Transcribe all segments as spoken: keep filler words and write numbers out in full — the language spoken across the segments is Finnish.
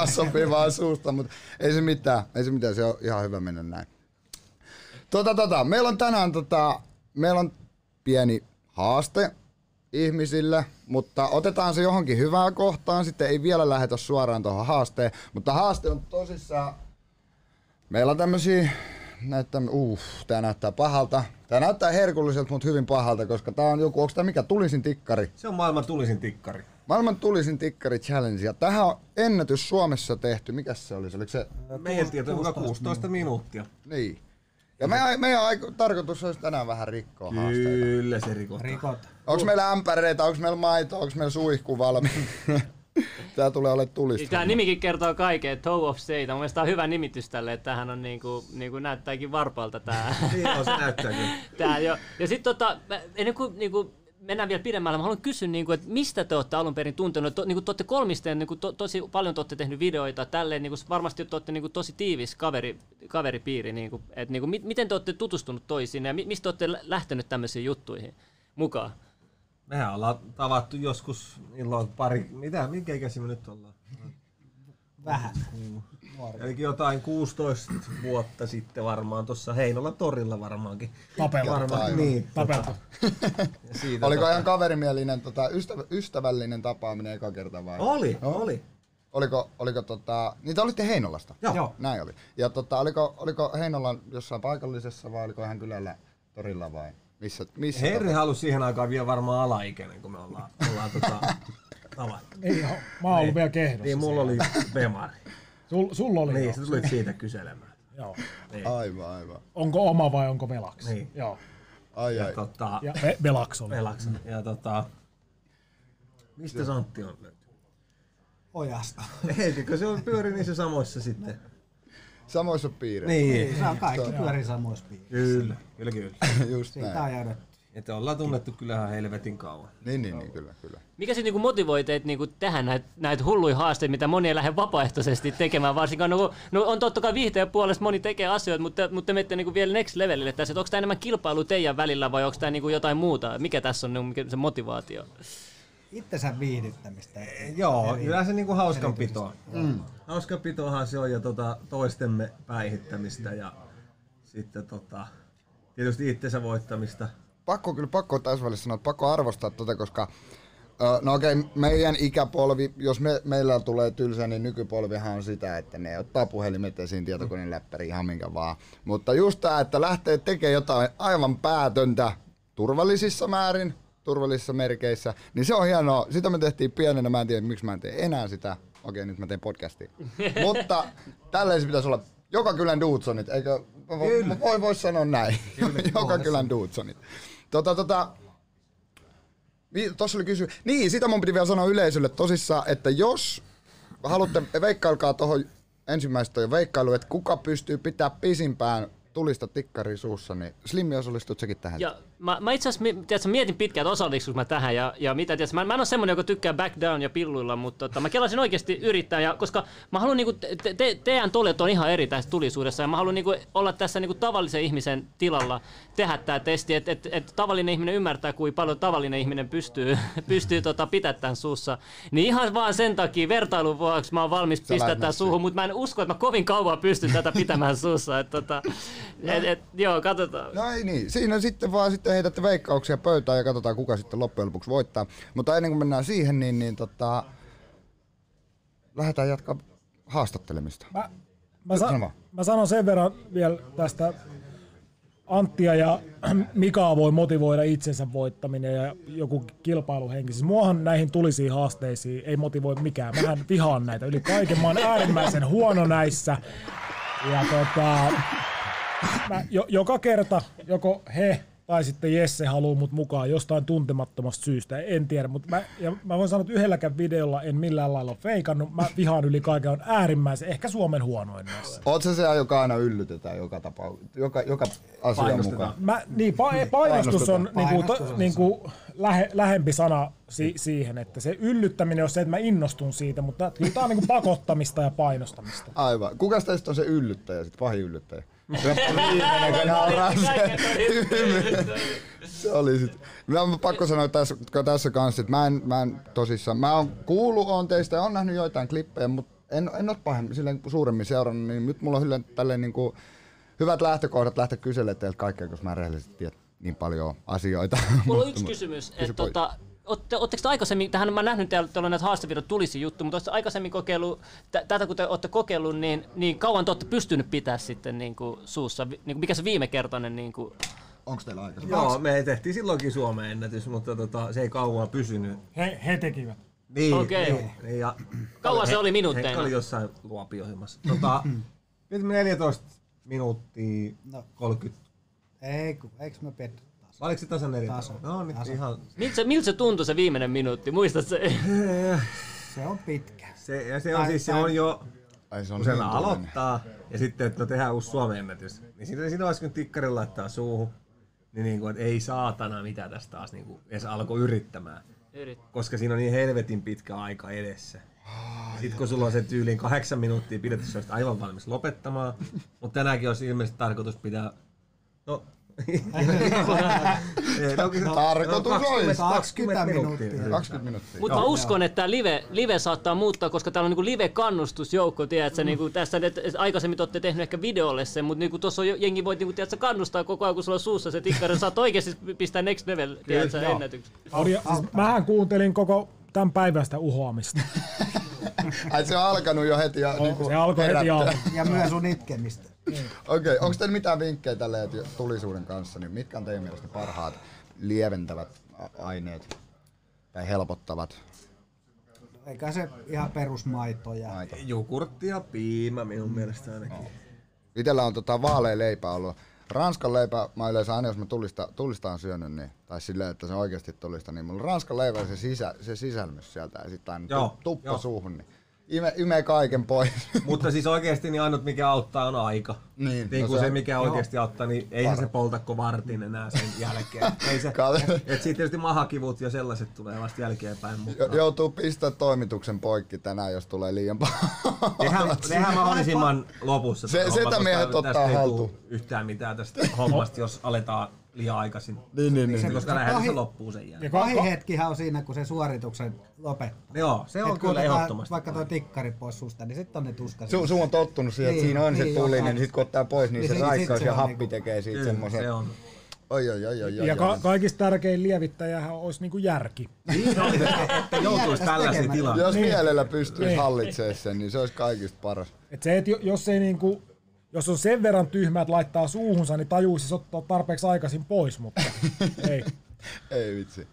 Anna sopivaa suusta, mutta ei se mitään, ei se mitään, se on ihan hyvä mennä näin. Tota, tota, meillä on tänään tota, meillä on pieni haaste ihmisille, mutta otetaan se johonkin hyvään kohtaan, sitten ei vielä lähetä suoraan tuohon haasteen, mutta haaste on tosissaan, meillä on tämmösiä, näyttää, uff, tää näyttää pahalta. Tää näyttää herkulliselta, mutta hyvin pahalta, koska tää on joku, onko tää mikä tulisin tikkari? Se on maailman tulisin tikkari. Maailman tulisin tikkari challenge, ja tähän on ennätys Suomessa tehty, mikäs se oli? Se, oliko se? Meidän tieto kuusitoista, kuusitoista minuuttia. Niin. Ja meidän, meidän tarkoitus olisi tänään vähän rikkoa haasteita. Kyllä se rikotaan. Onko meillä ämpäreitä, onko meillä maitoa, onko meillä suihku valmiina? Tää tulee olemaan tulista. Tää nimikin kertoo kaiken, Tow of Seita. Mun mielestä on hyvä nimitys tälle, että tämähän on niinku, niinku näyttääkin varpalta tää. Joo, se näyttääkin. Tää jo. Ja sit tota, ennen kuin niinku, mennään vielä pidemmälle, mä haluan kysyä, niinku, että mistä te olette alun perin tuntenut? To, niinku, te olette kolmisteen, niinku, to, tosi paljon te olette tehnyt videoita, tälleen, niinku, varmasti te olette niinku, tosi tiivis kaveri, kaveripiiri. Niinku, et, niinku, mit, miten te olette tutustunut toisiin ja mi, mistä te olette lähtenyt tämmöisiin juttuihin mukaan? Mehän ollaan tavattu joskus illoin pari, mitä, minkä ikäisiä me nyt ollaan? Vähän. Eli jotain kuusitoista vuotta sitten varmaan, tuossa Heinolan torilla varmaankin. Papelta. Niin, papelta. Oliko tota... ihan kaverimielinen, tota, ystävä, ystävällinen tapaaminen eka kerta vai? Oli, no? oli. Oliko, oliko tota, niitä olitte Heinolasta? Joo. Näin oli. Ja tota, oliko, oliko Heinolan jossain paikallisessa vai oliko ihan kylällä torilla vai? Missä, missä Herri halusi siihen aikaan vielä varmaan alaikäinen, kun me ollaan, ollaan tota, tavattu. Ei, mä oon ollut vielä kehdossa. Niin, mulla oli bemari. Sulla sul oli? Niin, sä tulit siitä kyselemään. Joo. Niin. Aivan, aivan. Onko oma vai onko velaksi? Niin. Joo. Ai, ja ai. Tota, ja velaksi on. Velaksi on. Ja tota... Mistä se Antti on löytynyt? Ojasta. Eikö se on pyöri niissä samoissa sitten? No. Samoissa piireissä. Niin, se on kaikki pyörii samoissa piireissä. Kyllä, kyllä, kyllä. Just näin. Siitä on jäädetty. Että ollaan tunnettu kyllähän helvetin kauan. Niin, niin, niin kyllä, kyllä. Mikä sitten niinku motivoi teitä niinku tähän näitä näit hulluja haasteita, mitä moni ei lähde vapaaehtoisesti tekemään, varsinkaan no, no on totta kai viihteen puolesta moni tekee asioita, mutta, mutta menette niinku vielä next levelille tässä, että onko tämä enemmän kilpailu teidän välillä vai onko tämä niinku jotain muuta? Mikä tässä on niinku se motivaatio? Itsensä viihdyttämistä. E, joo, kyllä se niinku hauskanpitoa. Mm. Hauskanpitoahan se on ja tota, toistemme päihittämistä ja sitten tota, tietysti itsensä voittamista. Pakko kyllä, pakko tässä välissä sanoa, että pakko arvostaa tota, koska no okei, okay, meidän ikäpolvi, jos me, meillä tulee tylsä, niin nykypolvihan on sitä, että ne ottaa puhelimet esiin, tietokoneen läppäri, ihan minkä vaan. Mutta just tämä, että lähtee tekemään jotain aivan päätöntä turvallisissa määrin, turvallisissa merkeissä, niin se on hienoa. Sitä me tehtiin pienenä, mä en tiedä miksi mä en tee enää sitä. Okei, nyt mä teen podcastia. Mutta tälleen se pitäisi olla joka kylän Duutsonit, eikö? Voi, voi, voi sanoa näin. Kyllä, joka kylän Duutsonit. Tota, tota, tossa oli kysy. Niin, sitä mun piti vielä sanoa yleisölle tosissaan, että jos haluatte, veikkailkaa tuohon ensimmäistöön veikkailuun, että kuka pystyy pitää pisimpään tulista tikkari suussa, niin Slimmi osallistut säkin tähän. Ja mä, mä itse asiassa mietin pitkään, että osallistuinko mä tähän ja, ja mitä tiedätkö. Mä, mä en ole semmonen, joka tykkää back down ja pilluilla, mutta tota, mä kelasin oikeasti yrittää, ja, koska mä haluan, niinku, te, te, teidän tolet on ihan eri tässä tulisuudessa ja mä haluan niinku, olla tässä niinku, tavallisen ihmisen tilalla tehdä tää testi, että et, et tavallinen ihminen ymmärtää, kuinka paljon tavallinen ihminen pystyy, pystyy tota, pitää tämän suussa. Niin ihan vaan sen takia vertailun vuoksi mä oon valmis pistää tää suuhun, mutta mä en usko, että mä kovin kauan pystyn tätä pitämään suussa. Et, tota, No. Et, et, joo, katsotaan. No ei niin, siinä sitten vaan sitten heitätte veikkauksia pöytään ja katsotaan kuka sitten loppujen lopuksi voittaa. Mutta ennen kuin mennään siihen, niin, niin tota, lähdetään jatkaa haastattelemista. Mä, mä, sa- mä sanon sen verran vielä tästä Anttia ja Mikaa voi motivoida itsensä voittaminen ja joku kilpailuhenkisyys. Muahan näihin tulisiin haasteisiin ei motivoi mikään. Mähän vihaan näitä yli kaiken. Mä oon äärimmäisen huono näissä. Ja tota... Mä jo, joka kerta joko he tai sitten Jesse haluaa mut mukaan jostain tuntemattomasta syystä, en tiedä, mutta mä, ja mä voin sanoa, että yhdelläkään videolla en millään lailla feikannut, mä vihaan yli kaiken, on äärimmäisen, ehkä Suomen huonoin näissä. Oot sä se, joka aina yllytetään joka tapauksessa, joka, joka asian mukaan? Mä, niin, pa- painostus on niinku, to, niinku lähe, lähempi sana si- siihen, että se yllyttäminen on se, että mä innostun siitä, mutta tää on niinku pakottamista ja painostamista. Aivan. Kukas teistä on se yllyttäjä, sit pahin yllyttäjä? Se oli sitten. Mä oon pakko sanoa tässä, tässä kanssa, että mä en, mä en tosissaan, mä oon kuullut on teistä ja on nähnyt joitain klippejä, mutta En, en ole pahemmin, silleen suuremmin seurannut, niin nyt mulla on silleen tälleen niin kuin hyvät lähtökohdat lähteä kyselemään teiltä kaikkea, koska mä rehellisesti tiedän niin paljon asioita. Mulla on yksi kysymys. Kysy että Oletteko te aikaisemmin, tähän mä nähnyt teillä, teillä on näitä haastavirrat tulisi juttu, mutta oletteko aikaisemmin kokeillut, tätä kun te olette kokeillut, niin, niin kauan te olette pystynyt pitää sitten niin kuin suussa, niin kuin, mikä se viime kertainen? Niin kuin... Onko teillä aikaisemmin? Joo, me tehtiin silloinkin Suomen ennätys, mutta tota, se ei kauan pysynyt. He, he tekivät. Niin, okei. Niin, ja kauan he, se oli minuutteina? Se oli jossain luopiohjelmassa. Tota, nyt me neljätoista minuuttia no. kolmekymmentä. Ei, eikö mä petty? Oliko se tasan neljä? No, nyt ihan... Miltä, miltä se tuntui se viimeinen minuutti? Muistat se? Se on pitkä. Se, ja se on, siis, se on jo... Ai se on kun aloittaa ja sitten, että no tehdään uusi Suomen ennätys. Niin siinä olisi kun tikkarin laittaa suuhun. Niin, niin kuin, että ei saatana mitä tästä taas niin kuin, edes alkoi yrittämään. Yrit. Koska siinä on niin helvetin pitkä aika edessä. Sitten kun sulla on se tyyliin kahdeksan minuuttia pidetty, se olisi aivan valmis lopettamaan. Mutta tänäänkin olisi ilmeisesti tarkoitus pitää... No, tarkoitus olisi kaksikymmentä minuuttia. Mutta uskon, että tämä live, live saattaa muuttaa, koska täällä on niinku live-kannustusjoukko. Tiedätkö, mm. niinku, tässä aikaisemmin olette tehneet ehkä videolle sen, mutta niinku, tuossa jengi voi niinku, tiedätkö, kannustaa koko ajan, kun sulla on suussa se tikkari. Saat oikeasti pistää next level ennätyksi. Siis, mähän kuuntelin koko tämän päivästä uhoamista. Ai se on alkanut jo heti ja niinku se alkoi heti ja, ja myös sun itkemistä. Okei, okay, onko teillä mitään vinkkejä tälle tulisuuden kanssa, niin mitkä on teidän mielestä parhaat lieventävät aineet tai helpottavat? Eikä se ihan perusmaito ja maito. Jogurtti ja piimä minun mielestä ainakin. No. Itellä on tota vaalea leipä ollut. Ranskan leipä, mä yleensä aina jos mä tulista, tulistaan syönyt, niin, tai silleen, että se oikeasti tulista, niin mulla on Ranskan leipä ja se, sisä, se sisälmys sieltä ja sitten aina joo, tuppa jo suuhun, niin ime, ime kaiken pois. Mutta siis oikeasti niin ainut mikä auttaa on aika. Niin, niin no kun se, se mikä oikeasti joo auttaa, niin eihän var... se poltakko vartin enää sen jälkeen. Ei se, et siitä tietysti mahakivut ja sellaiset tulee vasta jälkeenpäin. Mutta... Joutuu pistää toimituksen poikki tänään, jos tulee liian pahaa. Tehän mahdollisimman lopussa. Se, sitä miehet ottaa haltuun. Yhtään mitään tästä hommasta, jos aletaan liian aikaisin. Niin, niin, niin. Koska nähdään se loppuu sen jälkeen. Pahin hetkihän on siinä, kun se suorituksen lopettaa. Joo, se on kyllä ehdottomasti. Vaikka tuo tikkari pois susta, niin sitten on ne tuskaisia. Sun on tottunut siihen, että siinä on se tuli, niin sit kun ottaa pois, niin se raikkaus ja happi tekee siitä semmoisen. Oi, oi, oi, oi, ja ka- kaikista tärkein lievittäjähän olisi niinku järki. Että joutuisi tällaisiin tilaan. Jos niin mielellä pystyisi niin hallitsemaan sen, niin se olisi kaikista paras. Et se, et jos, ei niinku, jos on sen verran tyhmä, että laittaa suuhunsa, niin tajuisi ottaa tarpeeksi aikaisin pois, mutta ei. Ei vitsi.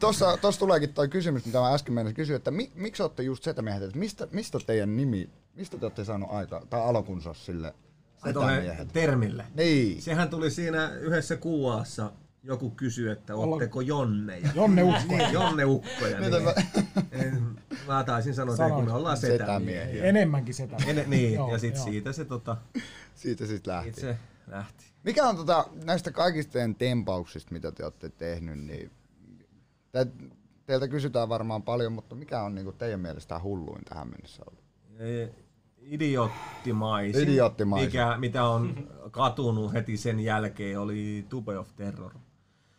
Tuossa, tuossa tuleekin tuo kysymys, mitä mä äsken meinasin kysyä, että mi, miksi olette just setämiehet, että mistä, mistä teidän nimi, mistä te olette saanut aika, tai alkunsa sille? Termille. Niin. Sehän tuli siinä yhdessä kuvaassa, joku kysyi, että ootteko jonneja. Jonneukkoja. Jonneukkoja. Niin. Niin. Mä taisin sanoa, että me ollaan setämiehiä. Setä Enemmänkin setämiehiä. En, niin, joo, ja sit joo. siitä se tota... Siitä sit lähti. Siitä se lähti. Mikä on tota, näistä kaikista teidän tempauksista, mitä te olette tehnyt, niin... Teiltä kysytään varmaan paljon, mutta mikä on niin kuin teidän mielestään hulluin tähän mennessä ollut? Ei. Idioottimaisin, Idioottimaisin. Mikä, mitä on katunut heti sen jälkeen, oli Tube of Terror.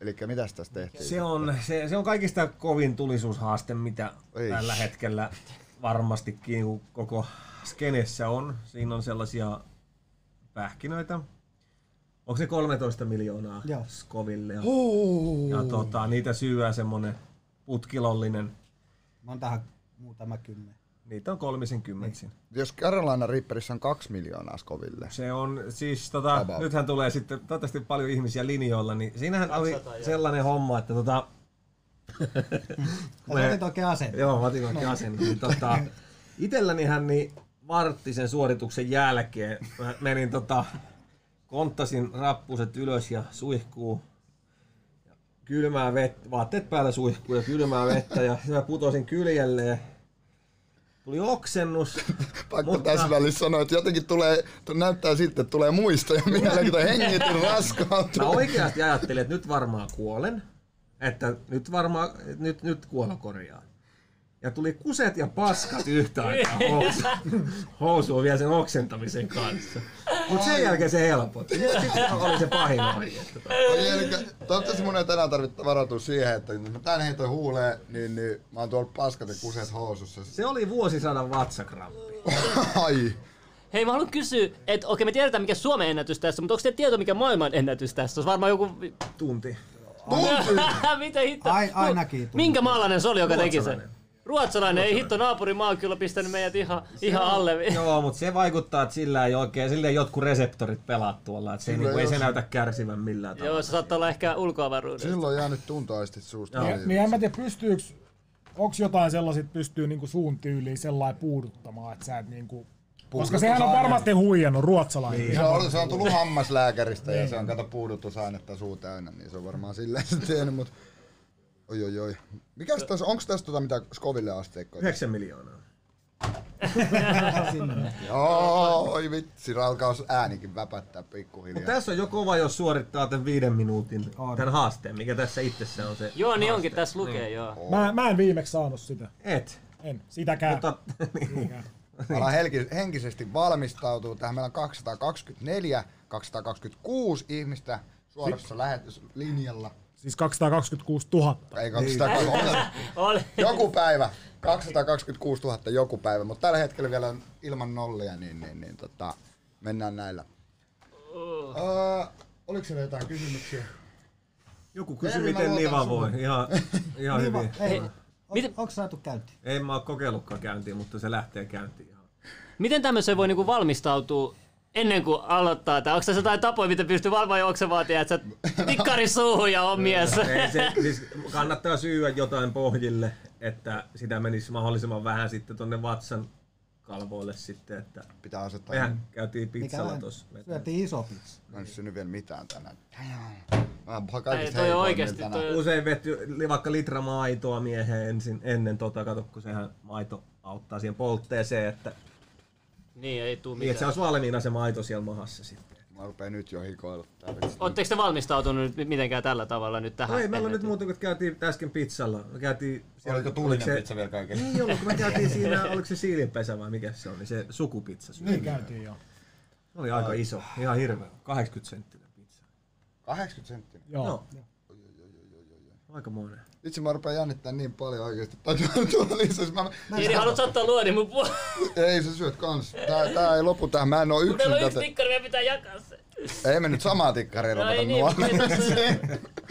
Elikkä mitäs tässä tehtiin? Se on, se, se on kaikista kovin tulisuushaaste, mitä Eish. tällä hetkellä varmastikin koko skenessä on. Siinä on sellaisia pähkinöitä. Onko se kolmetoista miljoonaa Skoville? Ja, ja tota, niitä syyä semmonen putkilollinen. Mä oon tähän muutama kymmenen. Niitä on kolmisenkymmentä. Jos Carolina Ripperissä on kaksi miljoonaa Skoville. Se on siis tota, nythän tulee sitten toivottavasti paljon ihmisiä linjoilla, niin siinähän oli sellainen jo homma, että tota... me... Otit oikein asenne. Joo, mä otin oikein asenne. Niin, tota, itellänihän niin varttisen suorituksen jälkeen mä menin tota, konttasin rappuset ylös ja suihkuu. Kylmää vettä, vaatteet päällä suihkuu ja kylmää vettä ja mä putosin kyljelleen. Tuli oksennus. Pakko mutta... tässä välissä sanoa, että jotenkin tulee, näyttää siltä, että tulee muistoja mieleen, kun hengitin raskaantuu. Mä oikeasti ajattelin, että nyt varmaan kuolen, että nyt varmaan, nyt, nyt kuola korjaa. ja tuli kuset ja paskat yhtä aikaa housuun. Housuun vielä sen oksentamisen kanssa. Mutta sen jälkeen se helpotti. Sitten oli se pahin ahi. Toivottavasti mun ei tänään tarvitse varautua siihen, että kun mä tän heitän huuleen, niin, niin mä oon tuolla paskat ja kuset housussa. Se oli vuosisadan vatsakrampi. Ai. Hei, mä haluan kysyä, että okei, me tiedetään mikä Suomen ennätys tässä, mutta onko teillä tietoa mikä maailman ennätys tässä? Olisi varmaan joku... Tunti. Tunti? Mitä hitto? Ai, ainakin tunti. Minkä maalainen se oli, joka teki sen? Ruotsalainen, ei hitto, naapurimaa on kyllä pistänyt meidät ihan, ihan on, alle. Joo, mutta se vaikuttaa, että sillä ei oikein, sillä ei jotkut reseptorit pelaa tuolla, että se ei, ei se näytä kärsivän millään tavalla. Joo, se saattaa olla ehkä ulkoavaruudesta. Silloin on jäänyt tuntoaistit suusta. Niin en mä tiedä, pystyyks, onks jotain sellaiset pystyy niinku suun tyyliin sellain puuduttamaan, että sä et niinku... Koska sehän on varmasti huijannut ruotsalainen. Niin, se, on, se on tullut hammaslääkäristä ja se on kato puudutusainetta suu täynnä, niin se on varmaan silleen se tehnyt, mutta... Oi oi oi. Mikäs täs, onks tästä tota mitä Skoville asteikkoja? yhdeksän miljoonaa. Joo, oi vitsi, alkaa äänikin väpättää pikkuhiljaa. Mut tässä on jo kova, jos suorittaa tän viiden minuutin tän haasteen, mikä tässä itsessä on se. Joo, niin haaste. Onkin, tässä lukee niin. Joo. Oh. Mä, mä en viimeksi saanut sitä. Et? En, sitäkään. Mutta, niin. Ollaan henkisesti valmistautuu. Tähän meillä on kaksisataakaksikymmentäneljä, kaksisataakaksikymmentäkuusi ihmistä suorassa lähetyslinjalla. Siis kaksisataakaksikymmentäkuusituhatta. Ei kaksisataakaksikymmentäkuusituhatta. Joku päivä. kaksisataakaksikymmentäkuusituhatta joku päivä, mutta tällä hetkellä vielä on ilman nollia, niin, niin, niin tota, mennään näillä. Uh, oliko siellä jotain kysymyksiä? Joku kysyi, miten liva voi. Ihan, ihan hyvin. Ei. Miten? Onko saatu käyntiin? Ei mä oon kokeillutkaan käyntiin, mutta se lähtee käyntiin ihan. Miten tämmöiseen voi niinku valmistautua ennen kuin aloittaa? Onko tässä jotain tapoja, mitä pystyy valvoa ja onko vaatia, että sä tikkari suuhun ja on mies? Ei, se, siis kannattaa syyä jotain pohjille, että sitä menisi mahdollisimman vähän sitten tonne vatsan kalvoille sitten. Että pitää asettaa. Mehän käytiin pizzalla tossa. Syötiin iso pizza. Mä en syönyt vielä mitään tänään. Ei, toi oikeasti, toi... Usein vetty vaikka litra maitoa mieheen ensin, ennen tota, kato kun sehän maito auttaa siihen poltteeseen, että... Niin, ei tuu mitään. Niin, että se olisi valmiina se maito siellä mahassa sitten. Mä rupeen nyt jo hikoilla. Ootteko te valmistautunut nyt mitenkään tällä tavalla nyt tähän? No ei, meillä on nyt muuten, kun käytiin äsken pizzalla. Me käytiin... Oliko tuulinen se... pizza vielä kaiken? Ei ollut, kun me käytiin siinä, oliko se siilinpesä vai mikä se oli, se sukupizza. Niin käytiin joo. Se oli aika iso, ihan hirveä, kahdeksankymmentä senttiä. kahdeksankymmentä senttiä? Joo. No. Oi, oi, oi, oi, oi. Aikamoinen. Itse mä rupean jännittää niin paljon oikeesti. Ei niin haluat ottaa luodin mun puolella. Ei, sä syöt kans. Tää, tää ei lopu tähän. Mä en oo yksin. Meillä on yksi tikkari, meidän pitää jakaa se. Ei me nyt samaa tikkaria lopeta no, nuolelle.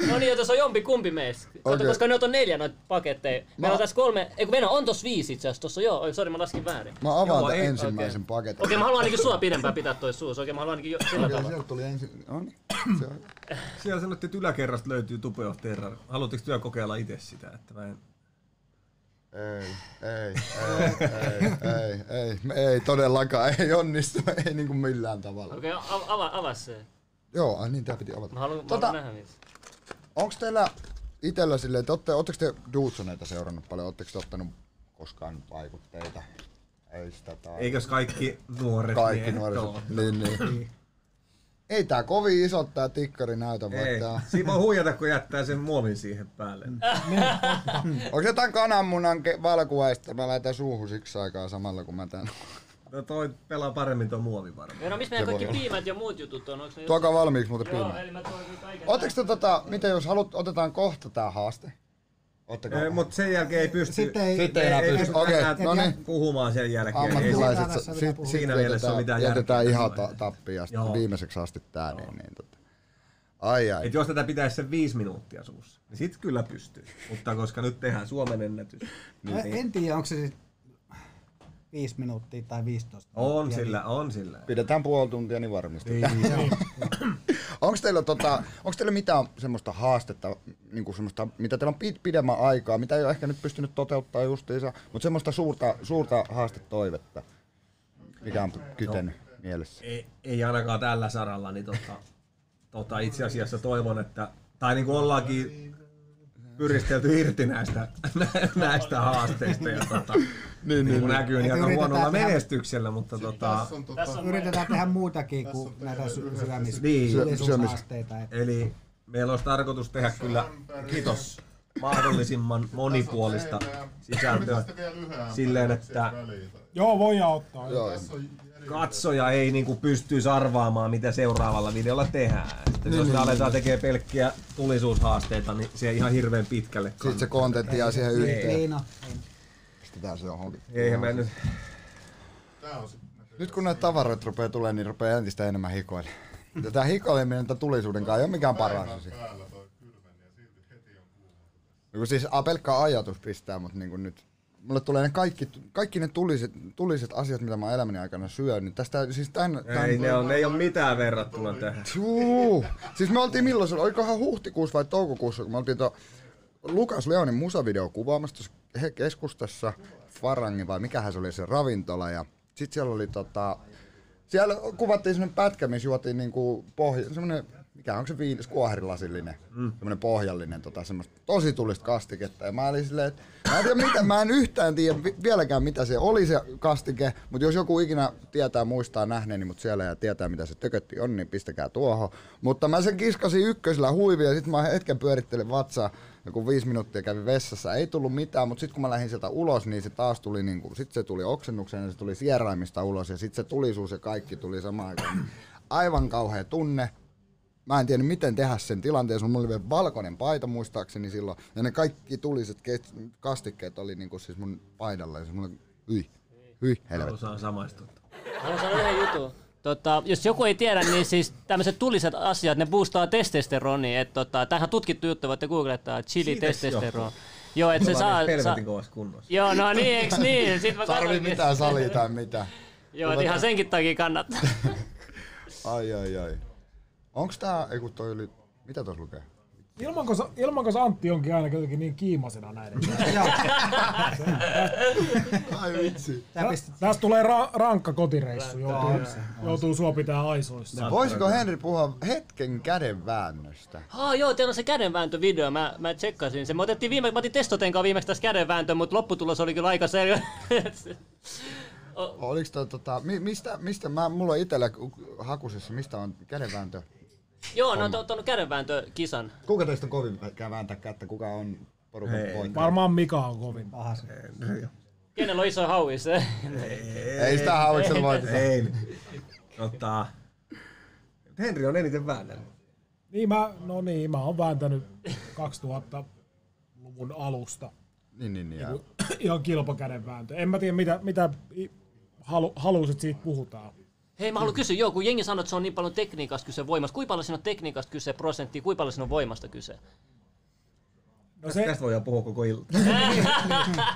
No niin, jos on jompi kumpi meistä. Okay. Koska nyt on neljä noita paketteja. Meillä mä... on tässä kolme, eiku Venä on tossa viisi itse asiassa tossa joo. Sori, mä laskin väärin. Mä avaan joo, tämän ensimmäisen okay. paketin. Okei, okay, mä haluan ainakin sua pidempään pitää toi suus. Okei, okay, mä haluan ainakin jo sillä okay, tavalla. Tuli ensin... no, niin. Se on. Siellä sanottiin, että yläkerrasta löytyy Tube of Terror. Haluatteko työ kokeilla itse sitä? Että mä en... Ei, ei, ei, ei, ei, ei, ei todellakaan, ei onnistu, ei niinku millään tavalla. Okei, okay, ava, ava se. Joo, ai niin, tää piti avata. Mä haluan, tota, mä haluan nähdä niitä. Onks teillä itellä silleen, ootteko te Duutsoneita seurannut paljon, ootteko te ottanut koskaan vaikutteita? Ei sitä tai... Eikös kaikki nuoret kaikki nuoret, niin, niin. Ei tää kovin iso tää tikkari näytä vaikka. Siinä voi huijata kun jättää sen muovin siihen päälle. Onko jotain kananmunan valkuaista? Mä laitan suuhun siksi aikaa samalla kun mä tän. No toi pelaa paremmin tuo muovi varmaan. No missä meidän kaikki piimät ja muut jutut on? Onks ne tuokaa just... valmiiksi muuta piimää. Joo, eli mä toin kaiken. Otteks te tota, mitä jos halut, otetaan kohta tää haaste? Ei, mutta sen jälkeen ei pysty, sitten ei, sitten ei, ei, ei pysty okay, no niin. puhumaan sen jälkeen. Ammattilaiset, ei, sit, sit, siinä mielessä on mitään järkeä. Jätetään ihan ta- tappiin asti, viimeiseksi asti tää. Niin, niin, tota. ai, ai. Et jos tätä pitäisi sen viisi minuuttia suussa, niin sit kyllä pystyy. Mutta koska nyt tehdään Suomen ennätys. Niin, niin. En tiedä, onko se sit viisi minuuttia tai viisitoista minuuttia. On sillä, niin. on sillä. Pidetään puoli tuntia, niin varmistetaan. Onko teillä, tota, onko teillä mitään semmoista haastetta, niinku semmoista, mitä teillä on pidemmän aikaa, mitä ei ole ehkä nyt pystynyt toteuttamaan justiinsa, mutta semmoista suurta, suurta haastetoivetta, mikä on kyten no, mielessä? Ei, ei ainakaan tällä saralla, niin tota, tota itse asiassa toivon, että, tai niin kuin ollaankin pyristelty irti näistä, näistä haasteista ja tota, niin, niin kuin näkyy, niin aika huonolla menestyksellä, mutta tota... Yritetään tehdä muutakin kuin näitä syömishaasteita. Eli meillä olisi tarkoitus tehdä kyllä... Kiitos. mahdollisimman monipuolista sisältöä silleen, että joo, voidaan ottaa. Joo. Katsoja ei niinku pystyisi arvaamaan, mitä seuraavalla videolla tehdään. Sitten niin, jos niin, aletaan niin. tekemään pelkkiä tulisuushaasteita, niin se ihan hirveän pitkälle kannattaa. Sitten se kontentti jää siihen yhteen. Ei, no. Pistetään se johonkin. Eihän mä nyt... Nyt kun näitä tavaroita rupeaa tulemaan, niin rupeaa entistä enemmän hikoilemaan. Tää hikoileminen tämän tulisuudenkaan ei ole mikään paras asia. Joku siis pelkkä ajatus pistää, mutta niin nyt mulle tulee ne kaikki, kaikki ne tuliset, tuliset asiat, mitä mä elämäni aikana syön, niin tästä siis tän... Ei, ne, on, ne ei ole mitään verrattuna tähän. Juu. Siis me oltiin milloin, olikohan huhtikuussa vai toukokuussa, kun me oltiin tuo Lukas Leonin musavideo kuvaamassa tuossa keskustassa, Farangin vai mikähän se oli se ravintola, ja sit siellä oli tota... Siellä kuvattiin semmonen pätkä, missä juotiin niinku pohja... Semmonen, mikä onko se viides kuoherilasillinen, mm. semmoinen pohjallinen, tota, semmoista tosi tulista kastiketta. Ja mä olin silleen, että mä en tiedä mitä, mä en yhtään tiedä vieläkään mitä se oli se kastike, mutta jos joku ikinä tietää, muistaa nähneeni mut siellä ja tietää mitä se tökötti on, niin pistäkää tuohon. Mutta mä sen kiskasin ykkösellä huivia ja sit mä hetken pyörittelin vatsaa, joku viisi minuuttia kävin vessassa, ei tullut mitään, mutta sit kun mä lähdin sieltä ulos, niin se taas tuli niinku, sit se tuli oksennukseen ja se tuli sieraimista ulos ja sit se tulisuus ja kaikki tuli samaan aikaan. Aivan kauhea tunne. Mä en tiedä miten tehdä sen tilanteessa, mulla oli vielä valkoinen paita muistaakseni silloin, ja ne kaikki tuliset kastikkeet oli niinku siis mun paidalla, ja siis mulla hyi, hyi, helvetti. Osaan samaistua. Haluan sanoa yhden jutun. Tota, jos joku ei tiedä, niin siis tämmöiset tuliset asiat, ne boostaa testosteronia, että tota, tämähän on tutkittu juttu, voitte googlettaa chili testosteron. Joo, että se saa... Pelvetin kovassa kunnossa. Joo, no niin, eiks niin? Tarvii mitään salia tai mitään. Joo, että ihan senkin takia kannattaa. Ai, ai, ai. Onks tää, eiku toi oli, mitä tos lukee? Ilmankos, ilmankos Antti onkin aina jotenkin niin kiimasena näiden. Ai vitsi. Tästä tulee ra- rankka kotireissu, joutuu, joutuu sua pitää aisoissa. Voisiko Henri puhua hetken kädenväännöstä? Haa joo, teillä on se kädenvääntövideo, mä, mä tsekkasin sen. Me otettiin viime, mä otin testotenkaan viimeksi tässä kädenvääntöön, mutta lopputulos oli kyllä aika selvä. Oliks toi tota, mistä, mistä mä, mulla on itellä hakusessa, mistä on kädenvääntö? Joo, no on ottanut kädenvääntökisan. Kuka teistä on kovin vääntää kättä? Kuka on porukan pointti? Varmaan Mika on kovin pahas. Kenellä on iso hauis? Ei, ei, ei sitä hauiksella voiteta. Ei. Tota, Henri on eniten vääntänyt. Niin mä, no niin, mä oon vääntänyt kaksituhattaluvun alusta. Niin, niin, niin. Ihan, ihan kilpakädenvääntö. En mä tiedä mitä, mitä halu, halusit siitä puhutaan. Hei, mä haluan kysyä, joo, kun jengi sanoo, että se on niin paljon tekniikasta kyse voimasta. Kuinka paljon siinä on tekniikasta kyse prosenttia, kuinka paljon siinä on voimasta kyse? No se, tästä voidaan puhua koko ilta.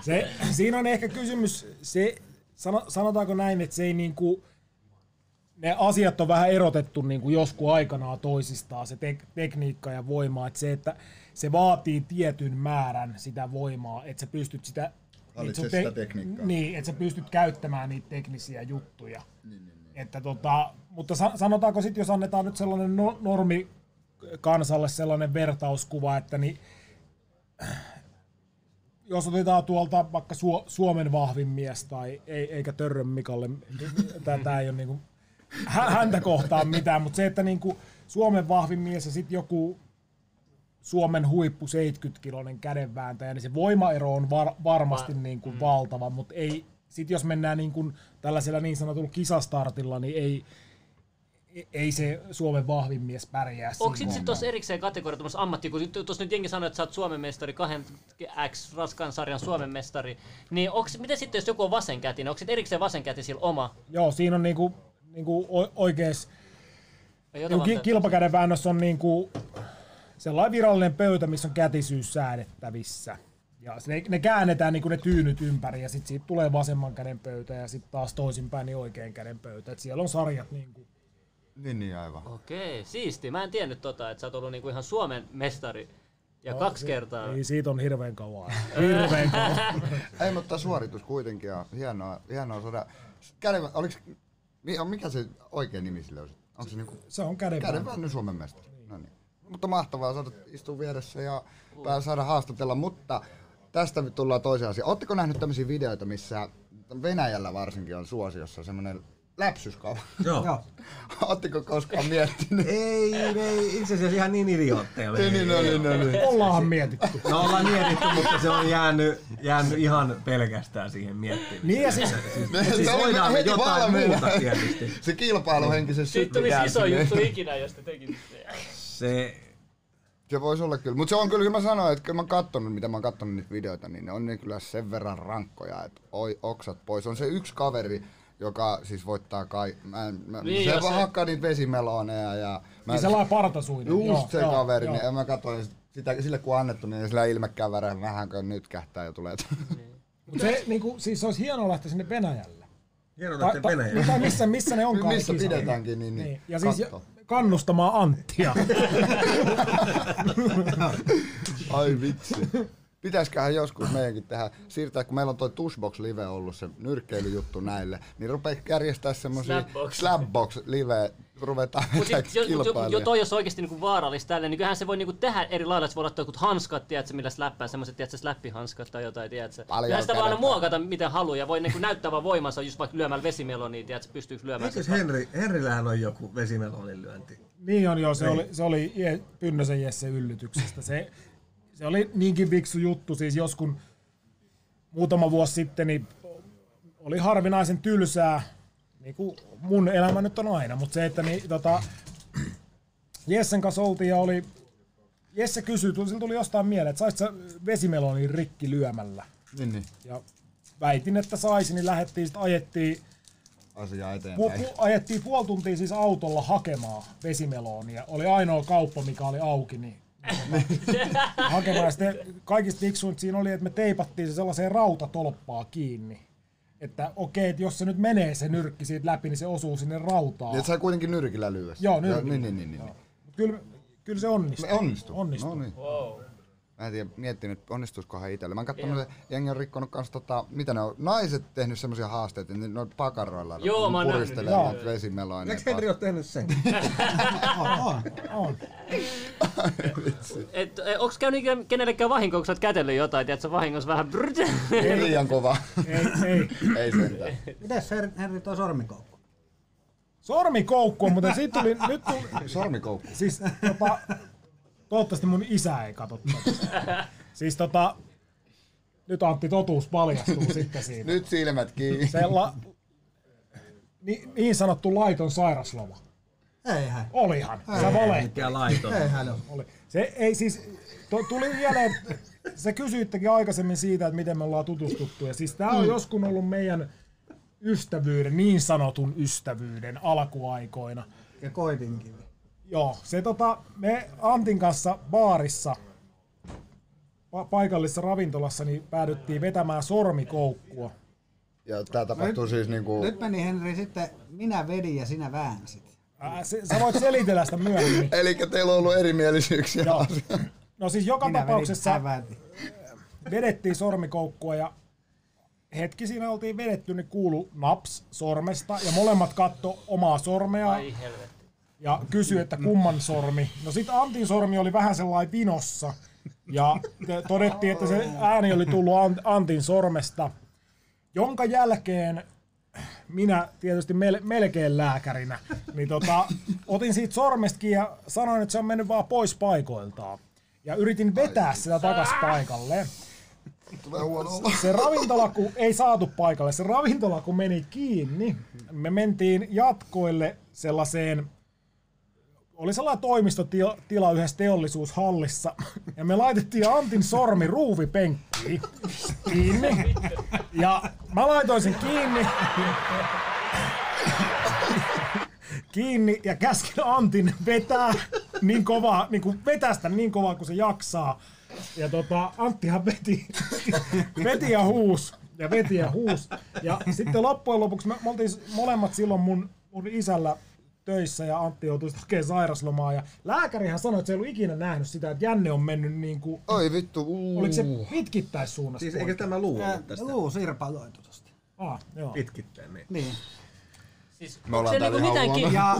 se, siinä on ehkä kysymys, se, sanotaanko näin, että se ei niinku, ne asiat on vähän erotettu niinku joskus aikanaan toisistaan, se tek, tekniikka ja voima. Että se, että se vaatii tietyn määrän sitä voimaa, että sä pystyt sitä, että te, sitä tekniikkaa. Niin, että sä pystyt käyttämään niitä teknisiä juttuja. Niin, niin. Että tota, mutta sanotaanko sitten, jos annetaan nyt sellainen no, normi kansalle sellainen vertauskuva, että niin, jos otetaan tuolta vaikka Su- Suomen vahvin mies tai ei, eikä Törrön Mikalle, tämä ei ole niinku, häntä kohtaan mitään, mutta se, että niinku Suomen vahvin mies ja sitten joku Suomen huippu seitsemänkymmenkiloinen kädenvääntäjä, niin se voimaero on var- varmasti niinku valtava, mutta ei... Sitten jos mennään niin kuin tällaisella niin sanotulla kisastartilla, niin ei, ei se Suomen vahvin mies pärjää. Onko sitten tuossa erikseen kategoria tuossa ammattia, kun tuossa nyt jengi sanoo, että sä oot Suomen mestari, kaksi X raskaan sarjan Suomen mestari, niin onks, miten sitten jos joku on vasenkätinen, onko sitten erikseen vasenkätisillä oma? Joo, siinä on niinku, niinku oikees, niin kilpakädenväännössä on niinku sellainen virallinen pöytä, missä on kätisyys säädettävissä. Ja ne käännetään niin kuin ne tyynyt ympäri ja sitten siitä tulee vasemman käden pöytä ja sitten taas toisinpäin niin oikean käden pöytä. Et siellä on sarjat niin kuin. Niin, niin aivan. Okei, siisti. Mä en tiennyt tota, että sä oot ollut niin kuin ihan Suomen mestari ja no, kaksi se, kertaa. Ei, siitä on hirveän kauan. hirveän kauan. Ei, mutta suoritus kuitenkin on hienoa, hienoa saada. Käden, oliks, mikä se oikea nimi sille on? Onko se, niin kuin, se on kädenväännön käden Suomen mestari. Niin. No niin. Mutta mahtavaa saada istua vieressä ja uh. saada haastatella, mutta tästä tullaan toiseen asiaan. Oletteko nähnyt tämmöisiä videoita, missä Venäjällä varsinkin on suosiossa semmoinen läpsyskaava. Joo. Ootteko koskaan miettinyt? Ei, ei itse asiassa ihan niin idiootteja. Ei, niin, no, niin, no, niin. Ollaanhan mietitty. No ollaan mietitty, mutta se on jäänyt, jäänyt ihan pelkästään siihen miettimiseen. Niin ja siis... Me, siis se oli heti valmiina. Se kilpailuhenkisesti. Siitä tulisi iso juttu ikinä, jos te tekisitte. Se... Se voisi olla kyllä. Mutta se on kyllä, mä sanoin, että kyllä mä oon kattonut, mitä mä oon kattonut niitä videoita, niin ne on niin kyllä sen verran rankkoja, että oi oksat pois. On se yksi kaveri, joka siis voittaa kai... Mä, mä, niin, se vaan hakkaa niitä vesimeloneja ja... Mä, niin sellainen partasuinen. Just se joo, kaveri, joo, niin joo. Mä katsoin sitä, sille kun on annettu, niin sillä ilmekään väreä vähän kun nyt kähtää ja tulee. Niin. Mut se niinku, siis olisi hienoa lähteä sinne Venäjälle. Hienoa lähteä ta, Venäjälle. Ta, missä, missä ne onkaan. Missä pidetäänkin, niin, niin, niin. Ja siis jo, kannustamaan Anttia. Ai vitsi. Pitäisköhän joskus meidänkin tehdä, siirtää, kun meillä on toi Tushbox Live ollut se nyrkkeilyjuttu näille, niin rupea järjestää semmosia Slapbox Live, ruvetaan vetää kilpailuja. Jo toi jos oikeesti niinku vaarallista tälleen, niin kyllähän se voi niinku tehdä eri lailla, että voi olla jotkut hanskat, tiedätkö, millä släppää, semmoiset tiedätkö, slappihanskat tai jotain, tiedätkö. Kyllähän sitä vaan muokata miten haluaa ja voi niinku näyttää vaan voimansa, just vaikka lyömällä vesimelonia, tiedätkö, pystyykö lyömään. Eikös Henri, Henrillähän on joku vesimelonin lyönti? Niin on joo, se oli, se oli Pynnösen Jesse yllytyksestä. Se, Se oli niinkin fiksu juttu, siis joskus muutama vuosi sitten niin oli harvinaisen tylsää, niin kuin mun elämä nyt on aina, mutta se, että niin, tota, Jessen kanssa oltiin ja oli, Jesse kysyi, sillä tuli jostain mieleen, että saisit sä vesimelonin rikki lyömällä. Niin, niin. Ja väitin, että saisi, niin lähdettiin, sitten ajettiin, asiaa eteenpäin. Pu- ajettiin puoli tuntia siis autolla hakemaan vesimelonia, oli ainoa kauppa, mikä oli auki, niin hakemaan. Sitten kaikista fiksuinta siinä oli, että me teipattiin se sellaiseen rautatolppaan kiinni. Että okei, että jos se nyt menee se nyrkki siitä läpi, niin se osuu sinne rautaan. Niin, että sai kuitenkin nyrkillä lyödä. Joo, nyrkillä. Niin, niin, niin, niin. Kyllä, kyllä se onnistuu. Onnistuu. Onnistuu. No niin. Wow. Mä en tiedä, miettinyt, onnistuisikohan itselle. Mä oon kattonut, että jengi on rikkonut kans tota, mitä ne on, naiset tehnyt semmosia haasteita, niin noin pakaroilla puristelee noita vesimeloineja. Eiks Henri oo tehnyt sen? On, on. Et, onks käynyt kenellekään vahinko, onks sä oot kätellyt jotain, tiedät sä vahingossa vähän brrrr? Ei liian kova. Ei, ei. Ei sentään. Mites Henri toi sormikoukku? Sormikoukku on, mutta siitä tuli nyt... Tuli, sormikoukku? Siis jopa... Toivottavasti mun isä ei katso tätä. Siis tota, nyt Antti totuus paljastuu sitten siinä. Nyt silmät kiinni. Se la, niin, niin sanottu laiton sairasloma. Eihän. Olihan. Eihän. Sä valehtelit. Mikä laiton. Eihän oli. Se ei siis, to, tuli mieleen, se kysyittekin aikaisemmin siitä, että miten me ollaan tutustuttu. Ja siis tää on mm. joskus ollut meidän ystävyyden, niin sanotun ystävyyden alkuaikoina. Ja koitinkin. Joo, se tota, me Antin kanssa baarissa, pa- paikallisessa ravintolassa, niin päädyttiin vetämään sormikoukkua. Ja tää tapahtui nyt, siis niinku... Nyt meni Henri sitten, minä vedin ja sinä väänsit. Ää, se, sä voit selitellä sitä myöhemmin. Elikkä teillä on ollut erimielisyyksiä. No, no siis joka minä tapauksessa vedettiin sormikoukkua ja hetki siinä oltiin vedetty, niin kuului naps sormesta ja molemmat katto omaa sormea. Ai helvetti. Ja kysyi, että kumman sormi. No sit Antin sormi oli vähän sellainen vinossa. Ja todettiin, että se ääni oli tullut Antin sormesta. Jonka jälkeen minä tietysti mel- melkein lääkärinä niin tota, otin siitä sormestakin ja sanoin, että se on mennyt vaan pois paikoiltaan. Ja yritin vetää sitä takas paikalleen. Se ravintola, kun ei saatu paikalle, se ravintola kun meni kiinni, me mentiin jatkoille sellaiseen... Oli sellainen toimistotila yhdessä teollisuushallissa, ja me laitettiin Antin sormi ruuvipenkkiin kiinni, ja mä laitoin sen kiinni, kiinni ja käskin Antin vetää niin kovaa, niin kuin vetää sitä niin kovaa kuin se jaksaa. Ja tota, Anttihan veti, veti ja huusi, ja veti ja huusi. Ja sitten loppujen lopuksi me, me oltiin molemmat silloin mun, mun isällä töissä ja Antti joutui hakemaan sairaslomaa ja lääkärihän sanoi, että se ei ollut ikinä nähnyt sitä, että jänne on mennyt niin kuin... Ai vittu, uu. Oliko se pitkittäissuunnasta? Siis eikö tämä luu ollut tästä? Luu sirpaloitu tosta. Ah, joo. Pitkittäin, niin. Niin. Siis, me ollaan täällä ihan huono. Ja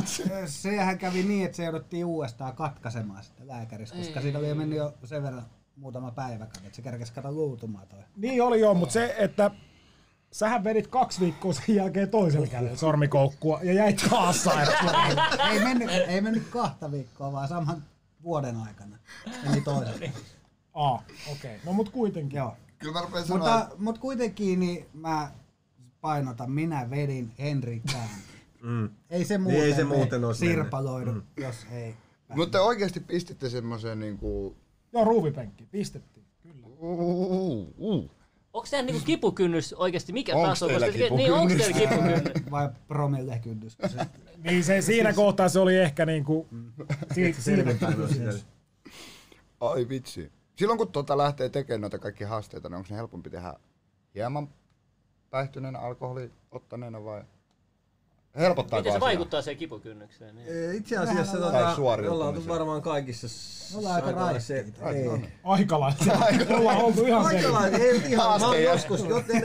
sehän kävi niin, että se jouduttiin uudestaan katkaisemaan sitä lääkärissä, koska ei. Siinä oli mennyt jo sen verran muutama päivä, että se kerkesi kato luutumaan toi. Niin oli joo, mutta se, että Sähän vedit kaksi viikkoa sen jälkeen toisella kädellä sormikoukkua ja jäit kaassairaalaan. Ei, ei, ei mennyt kahta viikkoa, vaan saman vuoden aikana. Eli toisella. Ah, okei. Okay. No mut kuitenkin. Joo. Kyllä mä rupean sanoa. Mutta, että... mut kuitenkin niin mä painotan, minä vedin Henrikään. Mm. Ei se muuten, niin ei se muuten olisi sirpaloidu, mm. jos ei. Mutta oikeasti pistitte semmoisen niinku... Joo, ruuvipenkki. Pistettiin, kyllä. Uh, uh, uh. Onko sehän niinku kipukynnys oikeasti? Mikä taso? Onko teillä kipukynnys? Onko teillä kipukynnys? Vai promillekynnys? Niin se, siinä kohtaa se oli ehkä niinku... Silmäkynnys. Ai vitsi. Silloin kun tota lähtee tekemään noita kaikki haasteita, niin onko se helpompi tehdä hieman päihtyneenä, alkoholi ottaneena vai... Helpottaako miten se asiaa? Vaikuttaa siihen kipukynnykseen? Niin. Itse asiassa tota, ollaan varmaan kaikissa aikalaisseita. Aikalaisseita? Ollaan oltu ihan sellaista. Mä oon joskus